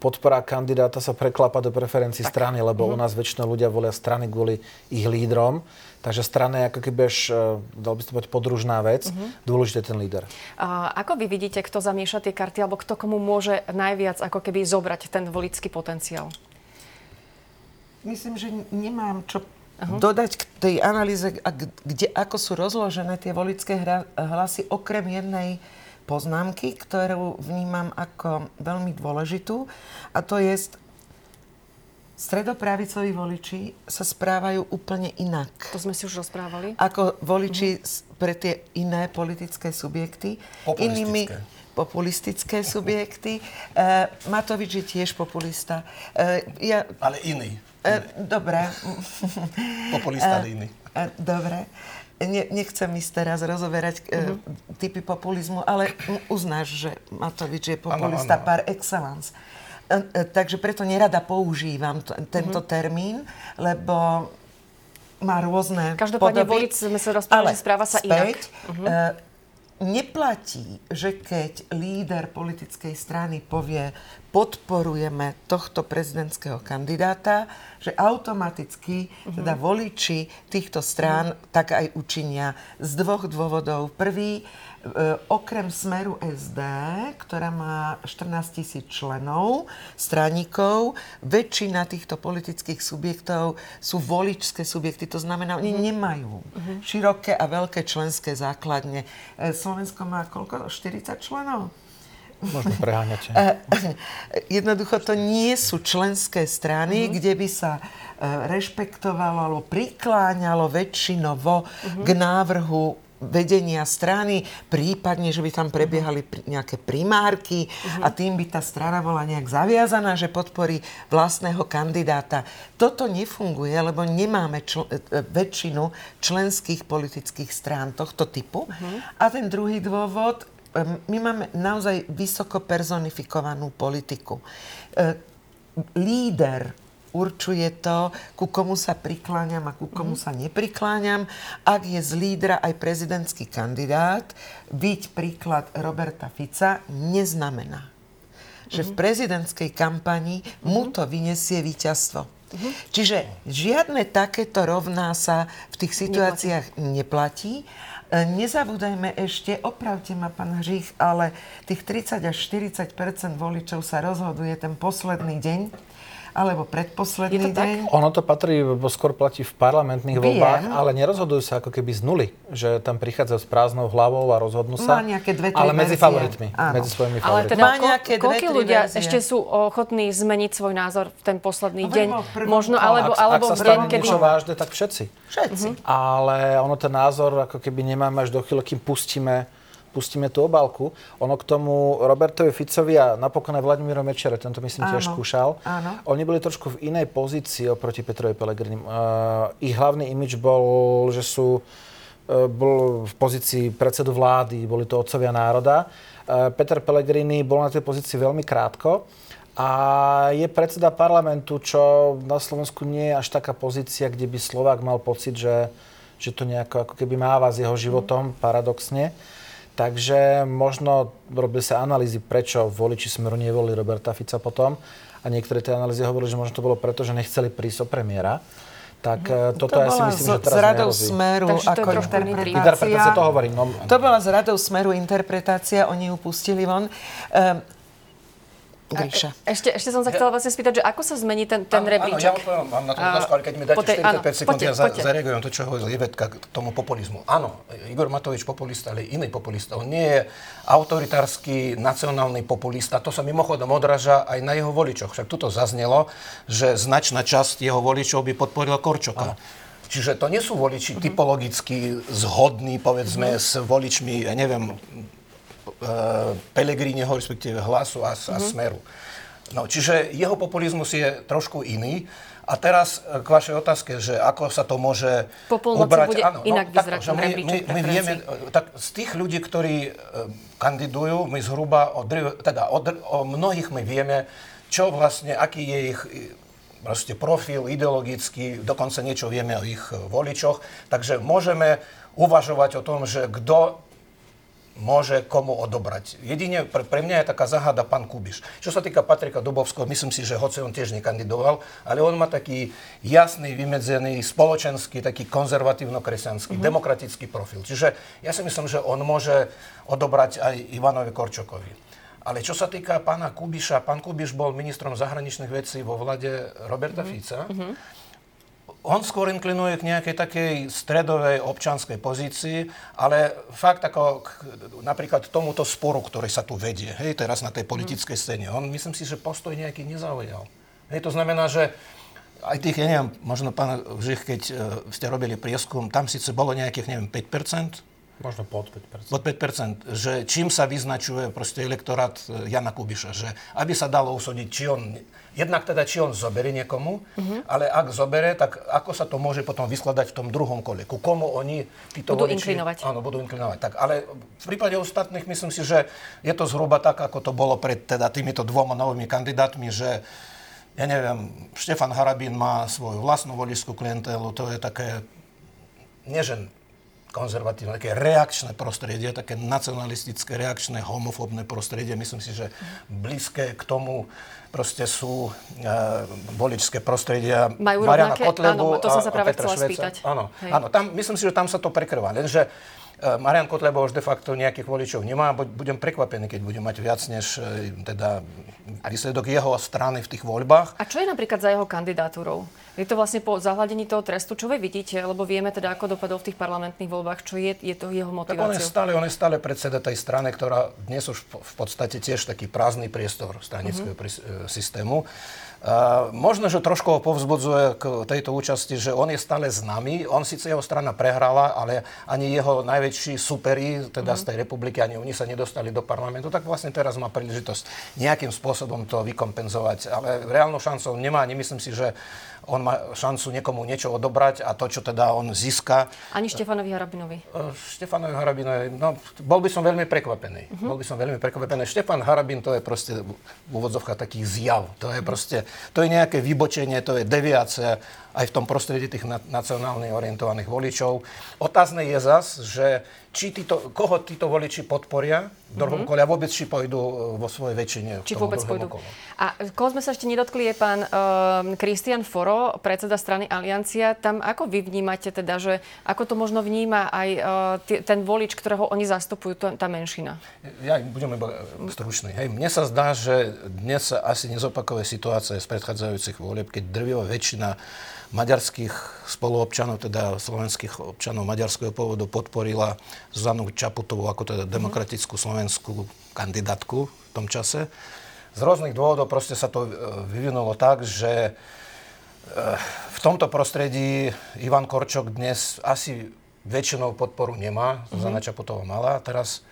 podpora kandidáta sa preklapa do preferencií strany, lebo mm. u nás väčšinou ľudia volia strany kvôli ich lídrom. Takže strana je ako keby, dal by to povedať, podružná vec. Mm-hmm. Dôležitý je ten líder. A ako vy vidíte, kto zamieša tie karty, alebo kto komu môže najviac ako keby zobrať ten voličský potenciál? Myslím, že nemám čo uh-huh. dodať k tej analýze, kde, ako sú rozložené tie voličské hlasy, okrem jednej poznámky, ktorú vnímam ako veľmi dôležitú, a to je, stredopravicoví voliči sa správajú úplne inak. To sme si už rozprávali. Ako voliči mm-hmm. pre tie iné politické subjekty. Populistické. Inými populistické subjekty. Uh, Matovič je tiež populista. Uh, ja, ale iný. Uh, Dobre. Populista, ale iný. Uh, Dobre. Ne, nechcem ísť teraz rozoberať uh-huh. e, typy populizmu, ale uznáš, že Matovič je populista ano, ano. Par excellence. E, e, takže preto nerada používam t- tento uh-huh. termín, lebo má rôzne každopádne podoby. Každopádne volič, sme sa rozprávali, že správa sa inak. Uh-huh. E, neplatí, že keď líder politickej strany povie podporujeme tohto prezidentského kandidáta, že automaticky uh-huh. teda voliči týchto strán uh-huh. tak aj učinia z dvoch dôvodov. Prvý, e, okrem Smeru es dé, ktorá má štrnásť tisíc členov, straníkov, väčšina týchto politických subjektov sú voličské subjekty, to znamená, uh-huh. oni nemajú uh-huh. široké a veľké členské základne. E, Slovensko má koľko? štyridsať členov? Možno preháňate. Jednoducho to nie sú členské strany, uh-huh. kde by sa rešpektovalo alebo prikláňalo väčšinovo uh-huh. k návrhu vedenia strany, prípadne, že by tam prebiehali nejaké primárky uh-huh. a tým by tá strana bola nejak zaviazaná, že podporí vlastného kandidáta. Toto nefunguje, lebo nemáme čl- väčšinu členských politických strán tohto typu. Uh-huh. A ten druhý dôvod, my máme naozaj vysoko personifikovanú politiku. Líder určuje to, ku komu sa prikláňam a ku komu sa neprikláňam. Ak je z lídra aj prezidentský kandidát, byť príklad Roberta Fica neznamená, že v prezidentskej kampani mu to vyniesie víťazstvo. Uh-huh. Čiže žiadne takéto rovná sa v tých situáciách neplatí. Nezabúdajme ešte, opravte ma, pán Hřích, ale tých tridsať až štyridsať percent voličov sa rozhoduje ten posledný deň, alebo predposledný deň. Ono to patrí, bo skôr platí v parlamentných Viem. voľbách, ale nerozhodujú sa ako keby z nuly, že tam prichádzajú s prázdnou hlavou a rozhodnú sa. Má nejaké dve, tri ale medzi verzie. Favoritmi, áno. Medzi svojimi ale favoritmi. Ale teda ko- koľko ľudia verzie? Ešte sú ochotní zmeniť svoj názor v ten posledný no, deň? Možno, alebo, alebo ak, ak v deň, kedy... Ak sa stane niečo vážne, tak všetci. Všetci. Mhm. Ale ono ten názor ako keby nemáme až do chvíľu, kým pustíme pustíme tú obálku. Ono k tomu Robertovi Ficovi a napokon aj Vladimírovi Mečiarovi, ten to myslím áno, tiež skúšal. Áno. Oni boli trošku v inej pozícii oproti Petrovi Pellegrinim. Uh, ich hlavný imidž bol, že sú uh, bol v pozícii predsedu vlády, boli to otcovia národa. Uh, Peter Pellegrini bol na tej pozícii veľmi krátko a je predseda parlamentu, čo na Slovensku nie je až taká pozícia, kde by Slovák mal pocit, že, že to nejako ako keby máva s jeho životom, mm. paradoxne. Takže možno robili sa analýzy, prečo voliči Smeru nevolili Roberta Fica potom. A niektoré tie analýzy hovorili, že možno to bolo preto, že nechceli prísť o premiéra. Tak no, toto to ja si myslím, z, že teraz nehrozí. Smeru, Takže to je trošku interpretácia. Interpretácia, to hovorím. No. To bola z radou Smeru interpretácia, oni ju pustili von. Um, Gríša. Ešte, ešte som sa chcela vlastne spýtať, že ako sa zmení ten, ten rebríček? Áno, ja odpovedám, mám na to otázku, ale keď mi dáte štyridsaťpäť sekúnd, ja zareagujem to, čo hovorí Ivetka k tomu populizmu. Áno, Igor Matovič populista, ale iný populista. On nie je autoritársky, nacionálny populista. To sa mimochodom odráža aj na jeho voličoch. Však tuto zaznelo, že značná časť jeho voličov by podporila Korčoka. Áno. Čiže to nie sú voliči uh-huh. typologicky zhodní, povedzme, uh-huh. s voličmi, ja neviem, Pellegríneho, respektíve Hlasu a, a Smeru. No, čiže jeho populizmus je trošku iný. A teraz k vašej otázke, že ako sa to môže Popolnoci ubrať. Bude áno, inak no, vyzerať takto, my, my, my vieme, tak z tých ľudí, ktorí kandidujú, my zhruba od, teda od, o mnohých my vieme, čo vlastne, aký je ich proste profil ideologický, dokonca niečo vieme o ich voličoch. Takže môžeme uvažovať o tom, že kto môže komu odobrať. Jedine pre, pre mňa je taká záhada pán Kubiš. Čo sa týka Patrika Dubovského, myslím si, že hoci on tiež nekandidoval, ale on má taký jasný, vymedzený, spoločenský, taký konzervatívno-kresťanský, mm-hmm. demokratický profil. Čiže ja si myslím, že on môže odobrať aj Ivanovi Korčokovi. Ale čo sa týka pána Kubiša, pán Kubiš bol ministrom zahraničných vecí vo vlade Roberta mm-hmm. Fica. Mm-hmm. On skôr inklinuje k nejakej takej stredovej občianskej pozícii, ale fakt ako k, napríklad tomuto sporu, ktorý sa tu vedie, hej, teraz na tej politickej scéne, on myslím si, že postoj nejaký nezaujal. Hej, to znamená, že aj tých, ja neviem, možno pán Hřích, keď uh, ste robili prieskum, tam síce bolo nejakých, neviem, päť percent? Možno pod päť percent. Pod päť percent, že čím sa vyznačuje proste elektorát Jana Kubiša, že aby sa dalo usúdiť, či on... Jednak teda, či on zoberie niekomu, uh-huh. ale ak zoberie, tak ako sa to môže potom vyskladať v tom druhom kole? Ku komu oni títo budú voliči... inklinovať. Áno, budú inklinovať. Tak, ale v prípade ostatných myslím si, že je to zhruba tak, ako to bolo pred teda týmito dvoma novými kandidátmi, že ja neviem, Štefan Harabin má svoju vlastnú voličskú klientelu, to je také, nie že konzervatívne, také reakčné prostredie, také nacionalistické, reakčné, homofóbne prostredie. Myslím si, že blízke k tomu proste sú e, voličské prostredia Mariana Kotlebu a, a Petra Šveca. Áno, áno, tam, myslím si, že tam sa to prekrýva. Lenže Marian Kotleba už de facto nejakých voličov nemá. Budem prekvapený, keď budem mať viac než teda výsledok jeho strany v tých voľbách. A čo je napríklad za jeho kandidatúrou? Je to vlastne po zahladení toho trestu, čo vy vidíte? Lebo vieme teda, ako dopadol v tých parlamentných voľbách. Čo je, je to jeho motiváciou? On je, stále, on je stále predseda tej strany, ktorá dnes už v podstate tiež taký prázdny priestor stranického mm-hmm. systému. Uh, možno, že trošku ho povzbudzuje k tejto účasti, že on je stále známy. On síce jeho strana prehrala, ale ani jeho najväčší superi, teda mm-hmm. z tej republiky, ani oni sa nedostali do parlamentu. Tak vlastne teraz má príležitosť nejakým spôsobom to vykompenzovať. Ale reálnou šancou nemá. Nemyslím si, že on má má šancu niekomu niečo odobrať a to, čo teda on získa. Ani Štefanovi Harabinovi. Štefanovi Harabinovi, no, bol by som veľmi prekvapený. Uh-huh. Bol by som veľmi prekvapený. Štefan Harabin, to je proste v úvodzovkách taký zjav. To je proste, to je nejaké vybočenie, to je deviácia aj v tom prostredí tých nacionálne orientovaných voličov. Otázne je zas, že či títo, koho títo voliči podporia v druhom mm-hmm. kole a vôbec či pôjdu vo svojej väčšine či v tom druhom kole. A koho sme sa ešte nedotkli je pán Kristián um, Forró, predseda strany Aliancia. Tam ako vy vnímate teda, že ako to možno vníma aj uh, t- ten volič, ktorého oni zastupujú, t- tá menšina? Ja budem iba stručný. Hej. Mne sa zdá, že dnes sa asi nezopakuje situácia z predchádzajúcich volieb, keď drvivá väčšina maďarských spoluobčanov, teda slovenských občanov maďarského pôvodu podporila Zuzanu Čaputovú ako teda demokratickú slovenskú kandidátku v tom čase. Z rôznych dôvodov proste sa to vyvinulo tak, že v tomto prostredí Ivan Korčok dnes asi väčšinou podporu nemá. Zuzana Čaputová mala. Teraz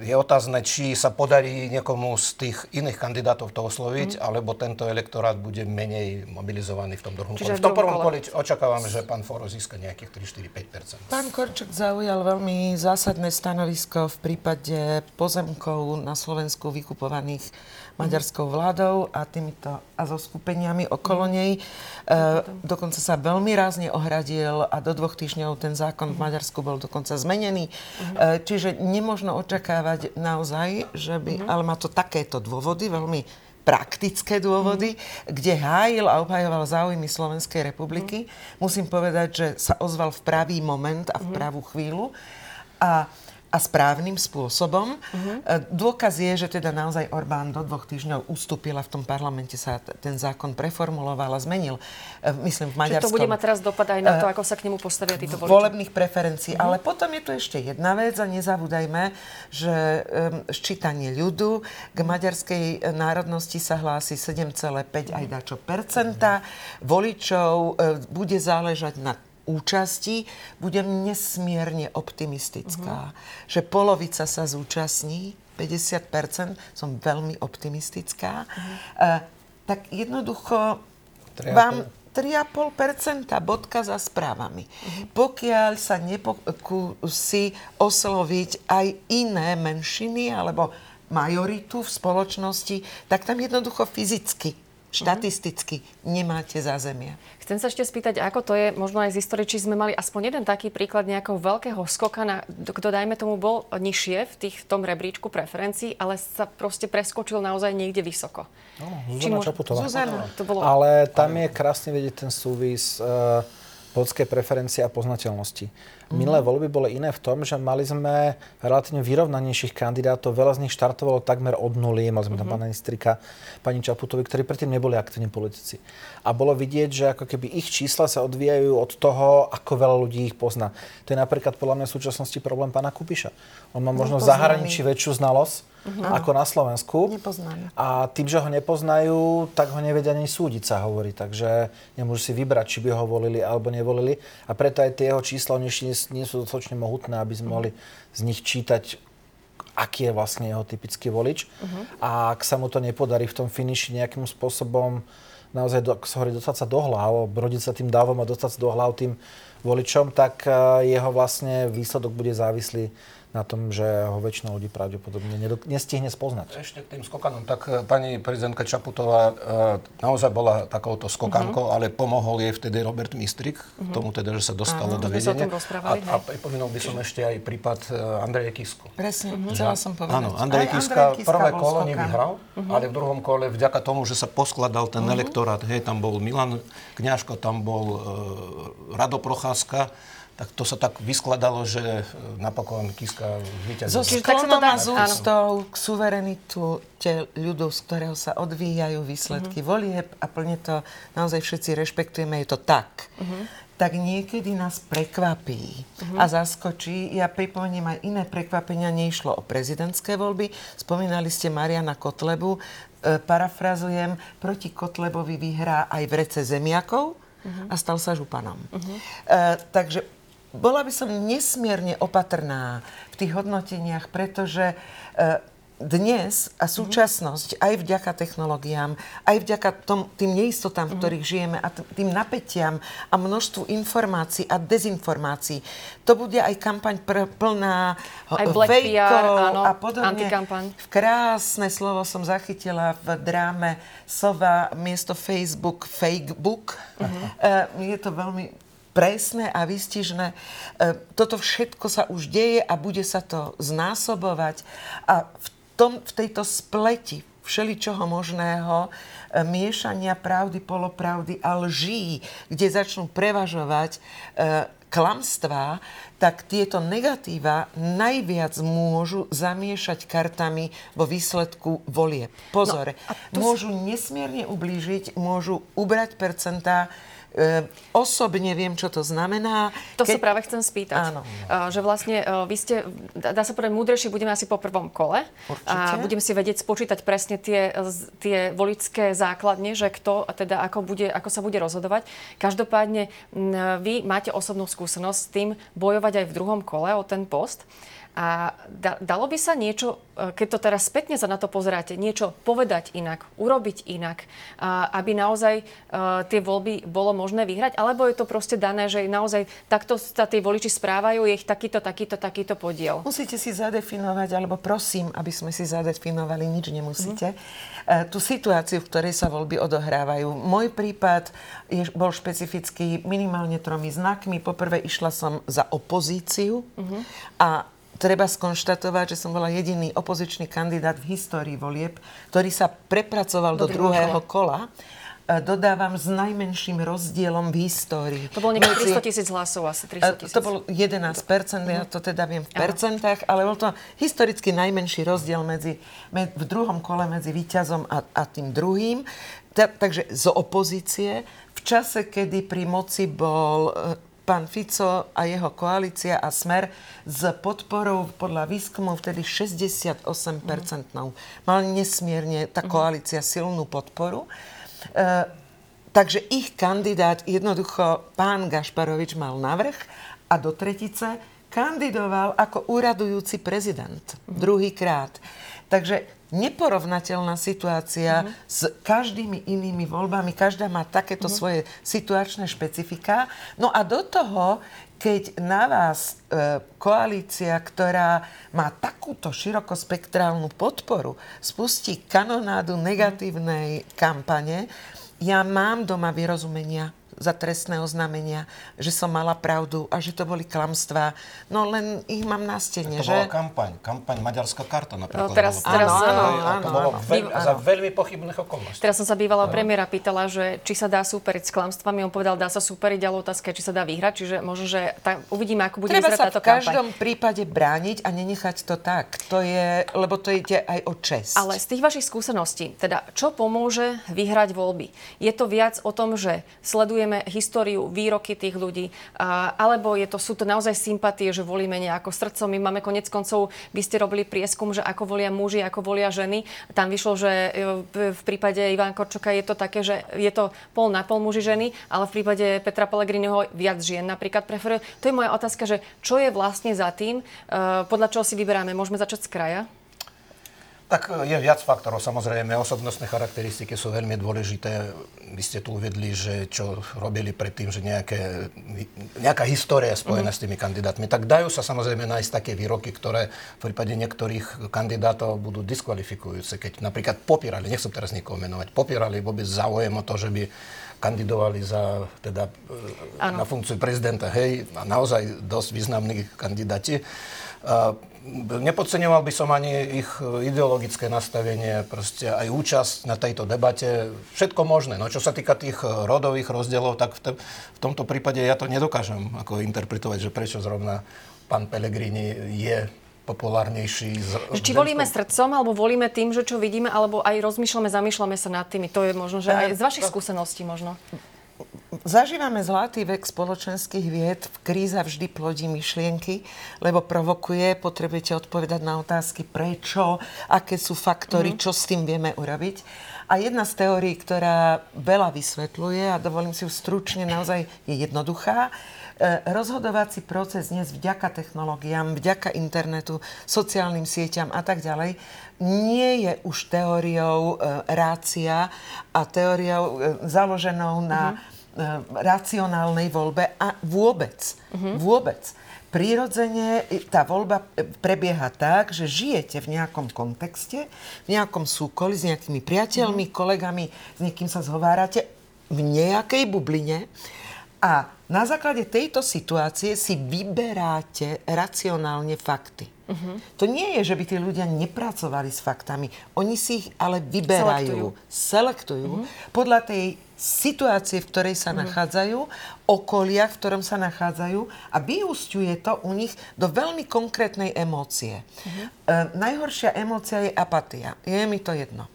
je otázne, či sa podarí niekomu z tých iných kandidátov to osloviť, mm. alebo tento elektorát bude menej mobilizovaný v tom druhom kole. V tom prvom kole očakávame, že pán Forró získa nejakých tri, štyri, päť percent. Pán Korčok zaujal veľmi zásadné stanovisko v prípade pozemkov na Slovensku vykupovaných maďarskou vládou a týmito a so skupeniami okolo nej. E, dokonca sa veľmi rázne ohradil a do dvoch týždňov ten zákon v Maďarsku bol dokonca zmenený. E, čiže nemožno očakávať naozaj, že by, ale má to takéto dôvody, veľmi praktické dôvody, kde hájil a obhajoval záujmy Slovenskej republiky. Musím povedať, že sa ozval v pravý moment a v pravú chvíľu. A a správnym spôsobom. Uh-huh. Dôkaz je, že teda naozaj Orbán do dvoch týždňov ustúpil a v tom parlamente sa t- ten zákon preformuloval a zmenil. Myslím, v maďarskom... Čiže to bude mať teraz dopad aj na to, ako sa k nemu postavia títo voliči. Volebných preferencií. Uh-huh. Ale potom je tu ešte jedna vec a nezabúdajme, že um, ščítanie ľudu k maďarskej národnosti sa hlási sedem celá päť uh-huh. aj dačo percenta. Uh-huh. Voličov uh, bude záležať na účasti, budem nesmierne optimistická, uh-huh. že polovica sa zúčastní, päťdesiat percent, som veľmi optimistická, uh-huh. uh, tak jednoducho tri celá päť vám tri celá päť percenta bodka za správami. Uh-huh. Pokiaľ sa nepokúsi osloviť aj iné menšiny alebo majoritu v spoločnosti, tak tam jednoducho fyzicky štatisticky nemáte zázemia. Chcem sa ešte spýtať, ako to je, možno aj z histórie, či sme mali aspoň jeden taký príklad nejakého veľkého skoka, na, kto dajme tomu bol nižšie v, tých, v tom rebríčku preferencií, ale sa proste preskočil naozaj niekde vysoko. No, Zuzana mož... Čaputová. Zuzana, to bolo... Ale tam je krásne vidieť ten súvis voličskej preferencie a poznateľnosti. Minulé voľby boli iné v tom, že mali sme relatívne vyrovnanejších kandidátov. Veľa z nich štartovalo takmer od nuly. Mali sme tam mm-hmm. pána Mistrika, pani Čaputovi, ktorí predtým neboli aktívni politici. A bolo vidieť, že ako keby ich čísla sa odvíjajú od toho, ako veľa ľudí ich pozná. To je napríklad podľa mňa v súčasnosti problém pána Kubiša. On má možno v zahraničí väčšiu znalosť mm-hmm. ako na Slovensku. Nepoznajú. A tým, že ho nepoznajú, tak ho nevedia ani súdiť, sa hovorí. Takže nemôžu si vybrať, či by ho volili alebo nevolili. A preto aj tie jeho čísla nie sú dostatočne mohutné, aby sme mohli z nich čítať, aký je vlastne jeho typický volič. Uh-huh. A ak sa mu to nepodarí v tom finiši nejakým spôsobom naozaj do, dostať sa do hlav, brodiť sa tým dávom a dostať sa do hlav tým voličom, tak jeho vlastne výsledok bude závislý na tom, že ho väčšina ľudí pravdepodobne nestihne spoznať. Ešte k tým skokanom. Tak pani prezidentka Čaputová naozaj bola takouto skokankou, uh-huh. ale pomohol jej vtedy Robert Mistrik, uh-huh. tomu teda, že sa dostalo uh-huh. do vedenia. A, a pominul by som ešte aj prípad Andreja Kisku. Presne, uh-huh. chcela som povedať. Áno, Andrej Kiska prvé kolo nevyhral, uh-huh. ale v druhom kole vďaka tomu, že sa poskladal ten uh-huh. elektorát, hej, tam bol Milan Kňažko, tam bol uh, Rado Procházka, tak to sa tak vyskladalo, že napokon Kiska vyťazila. So sklonom a z úctou k suverenitu ľudov, z ktorého sa odvíjajú výsledky mm-hmm. volieb a plne to naozaj všetci rešpektujeme, je to tak. Mm-hmm. Tak niekedy nás prekvapí uh-huh. a zaskočí. Ja pripomeniem aj iné prekvapenia, nešlo o prezidentské voľby. Spomínali ste Mariana Kotlebu. E, parafrazujem, proti Kotlebovi vyhrá aj vrece zemiakov uh-huh. a stal sa županom. Uh-huh. E, takže bola by som nesmierne opatrná v tých hodnoteniach, pretože e, dnes a súčasnosť, aj vďaka technológiám, aj vďaka tom, tým neistotám, v ktorých žijeme a tým napätiam a množstvu informácií a dezinformácií. To bude aj kampaň pr- plná fejkov a podobne. Krásne slovo som zachytila v dráme Sova miesto Facebook, Fakebook. Uh-huh. Uh, je to veľmi presné a výstižné. Toto všetko sa už deje a bude sa to znásobovať. A v, tom, v tejto spleti všeličoho možného miešania pravdy, polopravdy a lží, kde začnú prevažovať klamstvá, tak tieto negatíva najviac môžu zamiešať kartami vo výsledku volieb. Pozor, no, môžu nesmierne ublížiť, môžu ubrať percentá. E, osobne viem, čo to znamená. To Ke... sa práve chcem spýtať. Áno. Že vlastne vy ste, dá sa povedať, múdrejší budeme asi po prvom kole. Určite. A budem si vedieť spočítať presne tie, tie voličské základne, že kto a teda ako, bude, ako sa bude rozhodovať. Každopádne vy máte osobnú skúsenosť s tým bojovať aj v druhom kole o ten post. A dalo by sa niečo, keď to teraz spätne sa na to pozeráte, niečo povedať inak, urobiť inak, aby naozaj tie voľby bolo možné vyhrať? Alebo je to proste dané, že naozaj takto sa tí voliči správajú, je ich takýto, takýto, takýto podiel? Musíte si zadefinovať, alebo prosím, aby sme si zadefinovali, nič nemusíte, mm. tú situáciu, v ktorej sa voľby odohrávajú. Môj prípad je, bol špecifický minimálne tromi znakmi. Poprvé išla som za opozíciu mm. a treba skonštatovať, že som bola jediný opozičný kandidát v histórii volieb, ktorý sa prepracoval do, do druhého kola. Dodávam s najmenším rozdielom v histórii. To bolo nejakých tristotisíc hlasov, asi tristotisíc. To bolo jedenásť percent, ja to teda viem v percentách, ale bol to historicky najmenší rozdiel medzi, med, v druhom kole medzi víťazom a, a tým druhým. Ta, takže z opozície, v čase, kedy pri moci bol pán Fico a jeho koalícia a Smer s podporou podľa výskumu vtedy šesťdesiatosem percent. Uh-huh. Mal nesmierne tá koalícia silnú podporu. E, takže ich kandidát, jednoducho pán Gašparovič mal navrch a do tretice kandidoval ako úradujúci prezident. Uh-huh. Druhýkrát. Takže neporovnateľná situácia uh-huh. s každými inými voľbami. Každá má takéto uh-huh. svoje situačné špecifiká. No a do toho, keď na vás e, koalícia, ktorá má takúto širokospektrálnu podporu, spustí kanonádu negatívnej uh-huh. kampane, ja mám doma vyrozumenia za trestné oznámenia, že som mala pravdu a že to boli klamstvá. No len ich mám na stene, že? To bola kampaň. Kampaň Maďarská karta napríklad. No, teraz, teraz, áno, áno, áno, áno, áno. Veľ, áno. Za veľmi pochybných okolností. Teraz som sa bývala premiéra pýtala, že či sa dá súperiť s klamstvami. On povedal, dá sa súperiť, ale otázka, či sa dá vyhrať. Čiže možno, že tá, uvidíme, ako bude vyzerať táto kampaň. Treba sa v každom prípade brániť a nenechať to tak. To je, lebo to ide aj o česť. Ale z tých vašich skúseností, teda čo pomôže vyhrať voľby? Je to viac o tom, že sleduje históriu, výroky tých ľudí, alebo je to, sú to naozaj sympatie, že volíme nejako srdcom. My máme konec koncov, vy ste robili prieskum, že ako volia muži, ako volia ženy. Tam vyšlo, že v prípade Ivana Korčoka je to také, že je to pol na pol muži ženy, ale v prípade Petra Pellegriniho viac žien napríklad preferuje. To je moja otázka, že čo je vlastne za tým, podľa čoho si vyberáme? Môžeme začať z kraja? Tak je viac faktorov, samozrejme, osobnostné charakteristiky sú veľmi dôležité. Vy ste tu uvedli, že čo robili predtým, že nejaké, nejaká história spojená mm-hmm. s tými kandidátmi. Tak dajú sa samozrejme nájsť také výroky, ktoré v prípade niektorých kandidátov budú diskvalifikujúce, keď napríklad popierali, nechcem teraz nikoho menovať, popierali vôbec záujem o to, že by kandidovali za, teda, na funkciu prezidenta, hej, a naozaj dosť významní kandidáti. Nepodceňoval by som ani ich ideologické nastavenie, proste aj účasť na tejto debate, všetko možné. No čo sa týka tých rodových rozdielov, tak v, te, v tomto prípade ja to nedokážem ako interpretovať, že prečo zrovna pán Pellegrini je populárnejší. Z, Či volíme srdcom, alebo volíme tým, že čo vidíme, alebo aj rozmýšľame, zamýšľame sa nad tými. To je možno, že aj z vašich skúseností možno. Zažívame zlatý vek spoločenských vied, kríza vždy plodí myšlienky, lebo provokuje, potrebujete odpovedať na otázky prečo, aké sú faktory, mm-hmm. čo s tým vieme urobiť. A jedna z teórií, ktorá veľa vysvetľuje, a dovolím si ju stručne, naozaj je jednoduchá. Rozhodovací proces dnes vďaka technológiám, vďaka internetu, sociálnym sieťam a tak ďalej, nie je už teóriou rácia a teóriou založenou na mm-hmm. racionálnej voľbe a vôbec, mm-hmm. vôbec. Prirodzene tá voľba prebieha tak, že žijete v nejakom kontexte, v nejakom súkolí s nejakými priateľmi, mm-hmm. kolegami, s niekým sa zhovárate v nejakej bubline a na základe tejto situácie si vyberáte racionálne fakty. Mm-hmm. To nie je, že by tí ľudia nepracovali s faktami. Oni si ich ale vyberajú, selektujú, selektujú mm-hmm. podľa tej situácie, v ktorej sa nachádzajú, okolia, v ktorom sa nachádzajú a vyúsťuje to u nich do veľmi konkrétnej emócie. Uh-huh. E, najhoršia emócia je apatia. Je mi to jedno.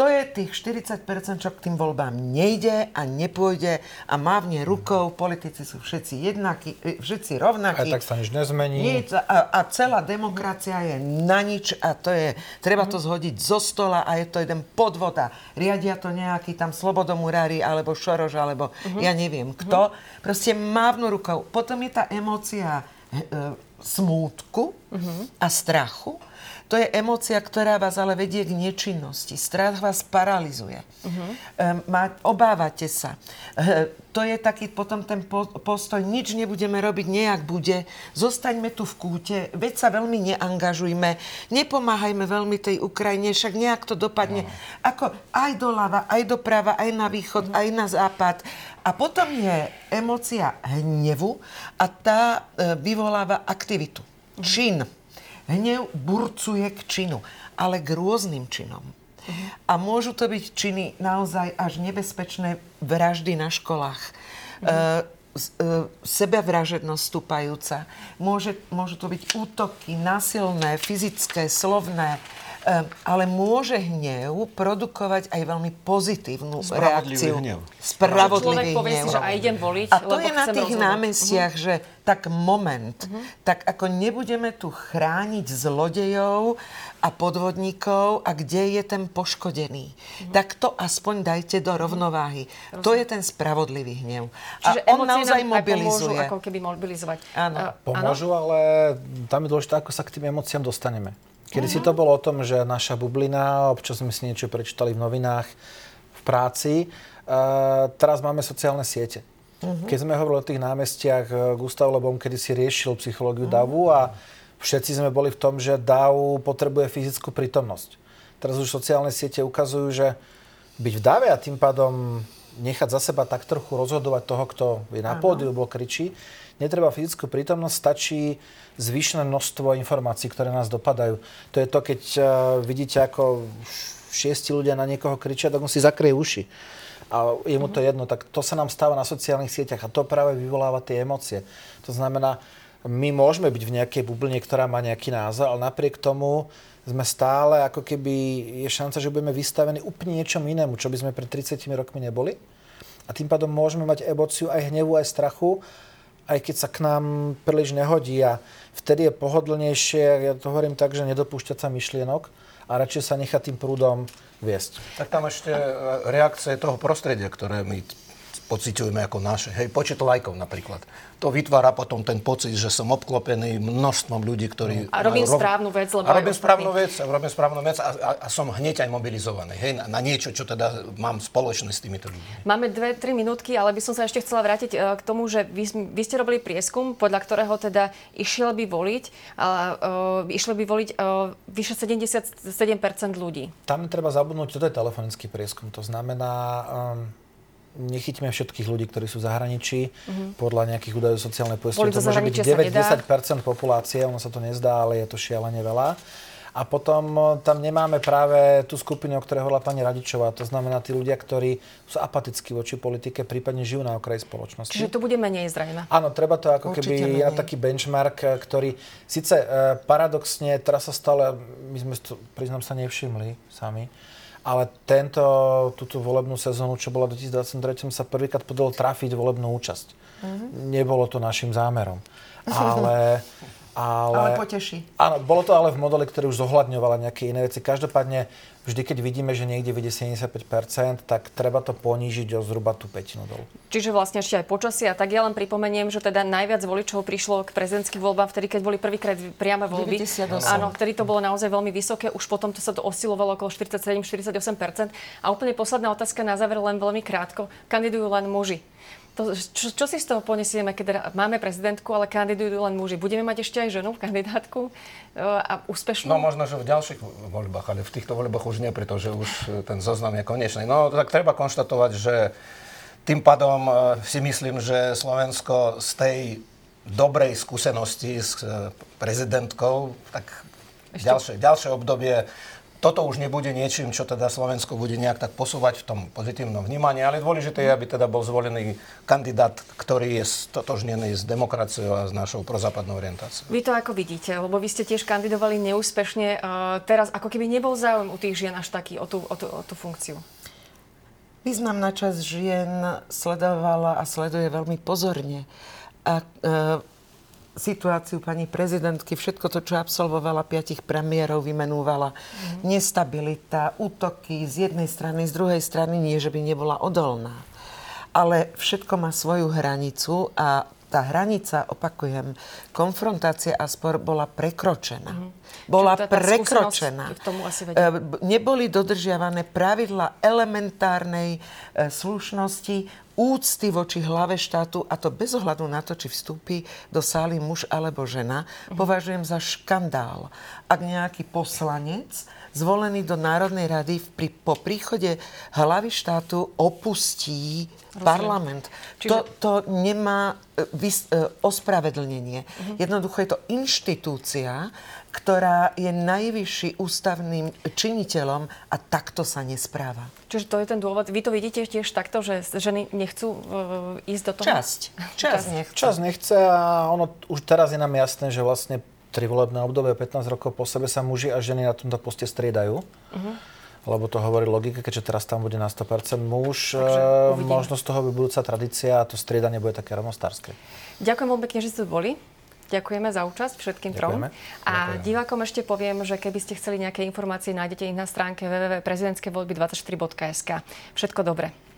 To je tých štyridsať percent, čo k tým voľbám nejde a nepôjde a mávne rukou. Uh-huh. Politici sú všetci jednakí, všetci rovnakí. A tak sa nič nezmení. Nič, a, a celá demokracia uh-huh. je na nič a to je, treba uh-huh. to zhodiť zo stola a je to jeden podvod a riadia to nejaký tam slobodomurári alebo Šorož, alebo uh-huh. ja neviem kto. Uh-huh. Proste mávnu rukou. Potom je tá emócia e, smútku uh-huh. a strachu. To je emócia, ktorá vás ale vedie k nečinnosti. Strach vás paralizuje. Uh-huh. E, má, obávate sa. E, to je taký potom ten po, postoj, nič nebudeme robiť, nejak bude. Zostaňme tu v kúte, veď sa veľmi neangažujme, nepomáhajme veľmi tej Ukrajine, však nejak to dopadne. Uh-huh. Ako aj doľava, aj doprava, aj na východ, uh-huh. aj na západ. A potom je emócia hnevu a tá e, vyvoláva aktivitu. Uh-huh. Čin. Hnev burcuje k činu, ale k rôznym činom. Uh-huh. A môžu to byť činy naozaj až nebezpečné, vraždy na školách, uh-huh. e, e, sebevražednosť stúpajúca. Môže, môžu to byť útoky násilné, fyzické, slovné, e, ale môže hnev produkovať aj veľmi pozitívnu reakciu. Hnev. Spravodlivý hnev. Človek povie si, že aj idem voliť, a to je na tých rozhodnúť. Námestiach, uh-huh. že tak moment, uh-huh. tak ako nebudeme tu chrániť zlodejov a podvodníkov a kde je ten poškodený, uh-huh. tak to aspoň dajte do rovnováhy. Uh-huh. To je ten spravodlivý hnev. Čiže a on naozaj mobilizuje. Pomôžu, ako keby mobilizovať. Áno. Pomôžu, ale tam je dôležité, ako sa k tým emóciám dostaneme. Kedy uh-huh. si to bolo o tom, že naša bublina, občas sme si niečo prečítali v novinách, v práci, uh, teraz máme sociálne siete. Uh-huh. Keď sme hovorili o tých námestiach, Gustave Le Bon kedysi riešil psychológiu uh-huh. davu a všetci sme boli v tom, že dav potrebuje fyzickú prítomnosť. Teraz už sociálne siete ukazujú, že byť v dave a tým pádom nechať za seba tak trochu rozhodovať toho, kto je na uh-huh. pódiu, bol kričí. Netreba fyzickú prítomnosť, stačí zvýšené množstvo informácií, ktoré nás dopadajú. To je to, keď vidíte, ako šiesti ľudia na niekoho kričia, tak on si zakrie uši. A je mu to jedno, tak to sa nám stáva na sociálnych sieťach a to práve vyvoláva tie emócie. To znamená, my môžeme byť v nejakej bubline, ktorá má nejaký názor, ale napriek tomu sme stále, ako keby je šanca, že budeme vystavení úplne niečom inému, čo by sme pred tridsiatimi rokmi neboli. A tým pádom môžeme mať emóciu aj hnevu, aj strachu, aj keď sa k nám príliš nehodí. A vtedy je pohodlnejšie, ja to hovorím tak, že nedopúšťať sa myšlienok a radšej sa nechať tým prúdom viesť. Tak tam ešte reakcie toho prostredia, ktoré my pociťujeme ako naše. Hej, počet lajkov napríklad. To vytvára potom ten pocit, že som obklopený množstvom ľudí, ktorí... A robím rov... správnu vec, lebo... A robím správnu vec, robím správnu vec a, a, a som hneď aj mobilizovaný. Hej, na, na niečo, čo teda mám spoločné s týmito ľuďmi. Máme dve, tri minútky, ale by som sa ešte chcela vrátiť k tomu, že vy, vy ste robili prieskum, podľa ktorého teda išiel by voliť, uh, išiel by voliť uh, vyše sedemdesiatsedem percent ľudí. Tam treba zabudnúť, toto je telefonický prieskum. To znamená... Um, nechytíme všetkých ľudí, ktorí sú v zahraničí. Uh-huh. Podľa nejakých údajov sociálnej poistky to môže byť deväť až desať percent populácie, ono sa to nezdá, ale je to šialene veľa. A potom tam nemáme práve tú skupinu, o ktorej hovorila pani Radičová. To znamená tí ľudia, ktorí sú apatickí voči politike, prípadne žijú na okraji spoločnosti. Čiže to bude menej zrejme. Áno, treba to ako určite keby ja taký benchmark, ktorý síce paradoxne teraz sa stále, my sme to, priznám sa, nevšimli sami, Ale tento, túto volebnú sezónu, čo bola v dvetisícdvadsaťtri, sa prvýkrát podalo trafiť volebnú účasť. Mm-hmm. Nebolo to našim zámerom. Ale, ale, ale poteší. Áno, bolo to ale v modeli, ktorý už zohľadňovala nejaké iné veci. Každopádne, vždy keď vidíme, že niekde vidie sedemdesiatpäť percent, tak treba to ponížiť o zhruba tú pätinu dolu. Čiže vlastne ešte aj počasie. A tak ja len pripomeniem, že teda najviac voličov prišlo k prezidentským voľbám vtedy, keď boli prvýkrát priame voľby. deväťdesiatosem. Áno, vtedy to bolo naozaj veľmi vysoké. Už potom to sa to oscilovalo okolo štyridsaťsedem až štyridsaťosem percent. A úplne posledná otázka na záver, len veľmi krátko. Kandidujú len muži. To, čo, čo si z toho ponesieme, keď máme prezidentku, ale kandidujú len muži? Budeme mať ešte aj ženu, kandidátku a úspešnú? No možno, že v ďalších voľbách, ale v týchto voľbách už nie, pretože už ten zoznam je konečný. No tak treba konštatovať, že tým pádom si myslím, že Slovensko z tej dobrej skúsenosti s prezidentkou, tak ďalšie, ďalšie obdobie, toto už nebude niečím, čo teda Slovensko bude nejak tak posúvať v tom pozitívnom vnímaní, ale dôležité je, aby teda bol zvolený kandidát, ktorý je stotožnený s demokraciou a s našou prozápadnou orientáciou. Vy to ako vidíte, lebo vy ste tiež kandidovali neúspešne, teraz ako keby nebol záujem u tých žien až taký o tú, o tú, o tú funkciu. Významná časť žien sledovala a sleduje veľmi pozorne a e, situáciu pani prezidentky, všetko to, čo absolvovala, piatich premiérov vymenúvala. Mm. Nestabilita, útoky z jednej strany, z druhej strany, nie, že by nebola odolná. Ale všetko má svoju hranicu a tá hranica, opakujem, konfrontácia a spor bola prekročená. Mm. Bola tá, tá prekročená. Neboli dodržiavané pravidlá elementárnej slušnosti, úcty voči hlave štátu, a to bez ohľadu na to, či vstúpi do sály muž alebo žena, mm. považujem za škandál. Ak nejaký poslanec zvolený do Národnej rady pri, po príchode hlavy štátu opustí Rozumiem. parlament. Čiže... To, to nemá vys- ospravedlnenie. Mm-hmm. Jednoducho je to inštitúcia, ktorá je najvyšší ústavným činiteľom, a takto sa nespráva. Čiže to je ten dôvod. Vy to vidíte tiež takto, že ženy nechcú uh, ísť do toho? Časť. Časť nechce. Časť nechce a ono už teraz je nám jasné, že vlastne tri volebné obdobie, pätnásť rokov po sebe sa muži a ženy na tomto poste striedajú. Uh-huh. Lebo to hovorí logika, keďže teraz tam bude na sto percent muž. Takže možno z toho by budúca tradícia a to striedanie bude také rovnostárske. Ďakujem veľmi pekne, že ste boli. Ďakujeme za účasť všetkým Ďakujeme. trom. A Ďakujem. divákom ešte poviem, že keby ste chceli nejaké informácie, nájdete ich na stránke w w w bodka prezidentské voľby dvadsaťštyri bodka es ká. Všetko dobré.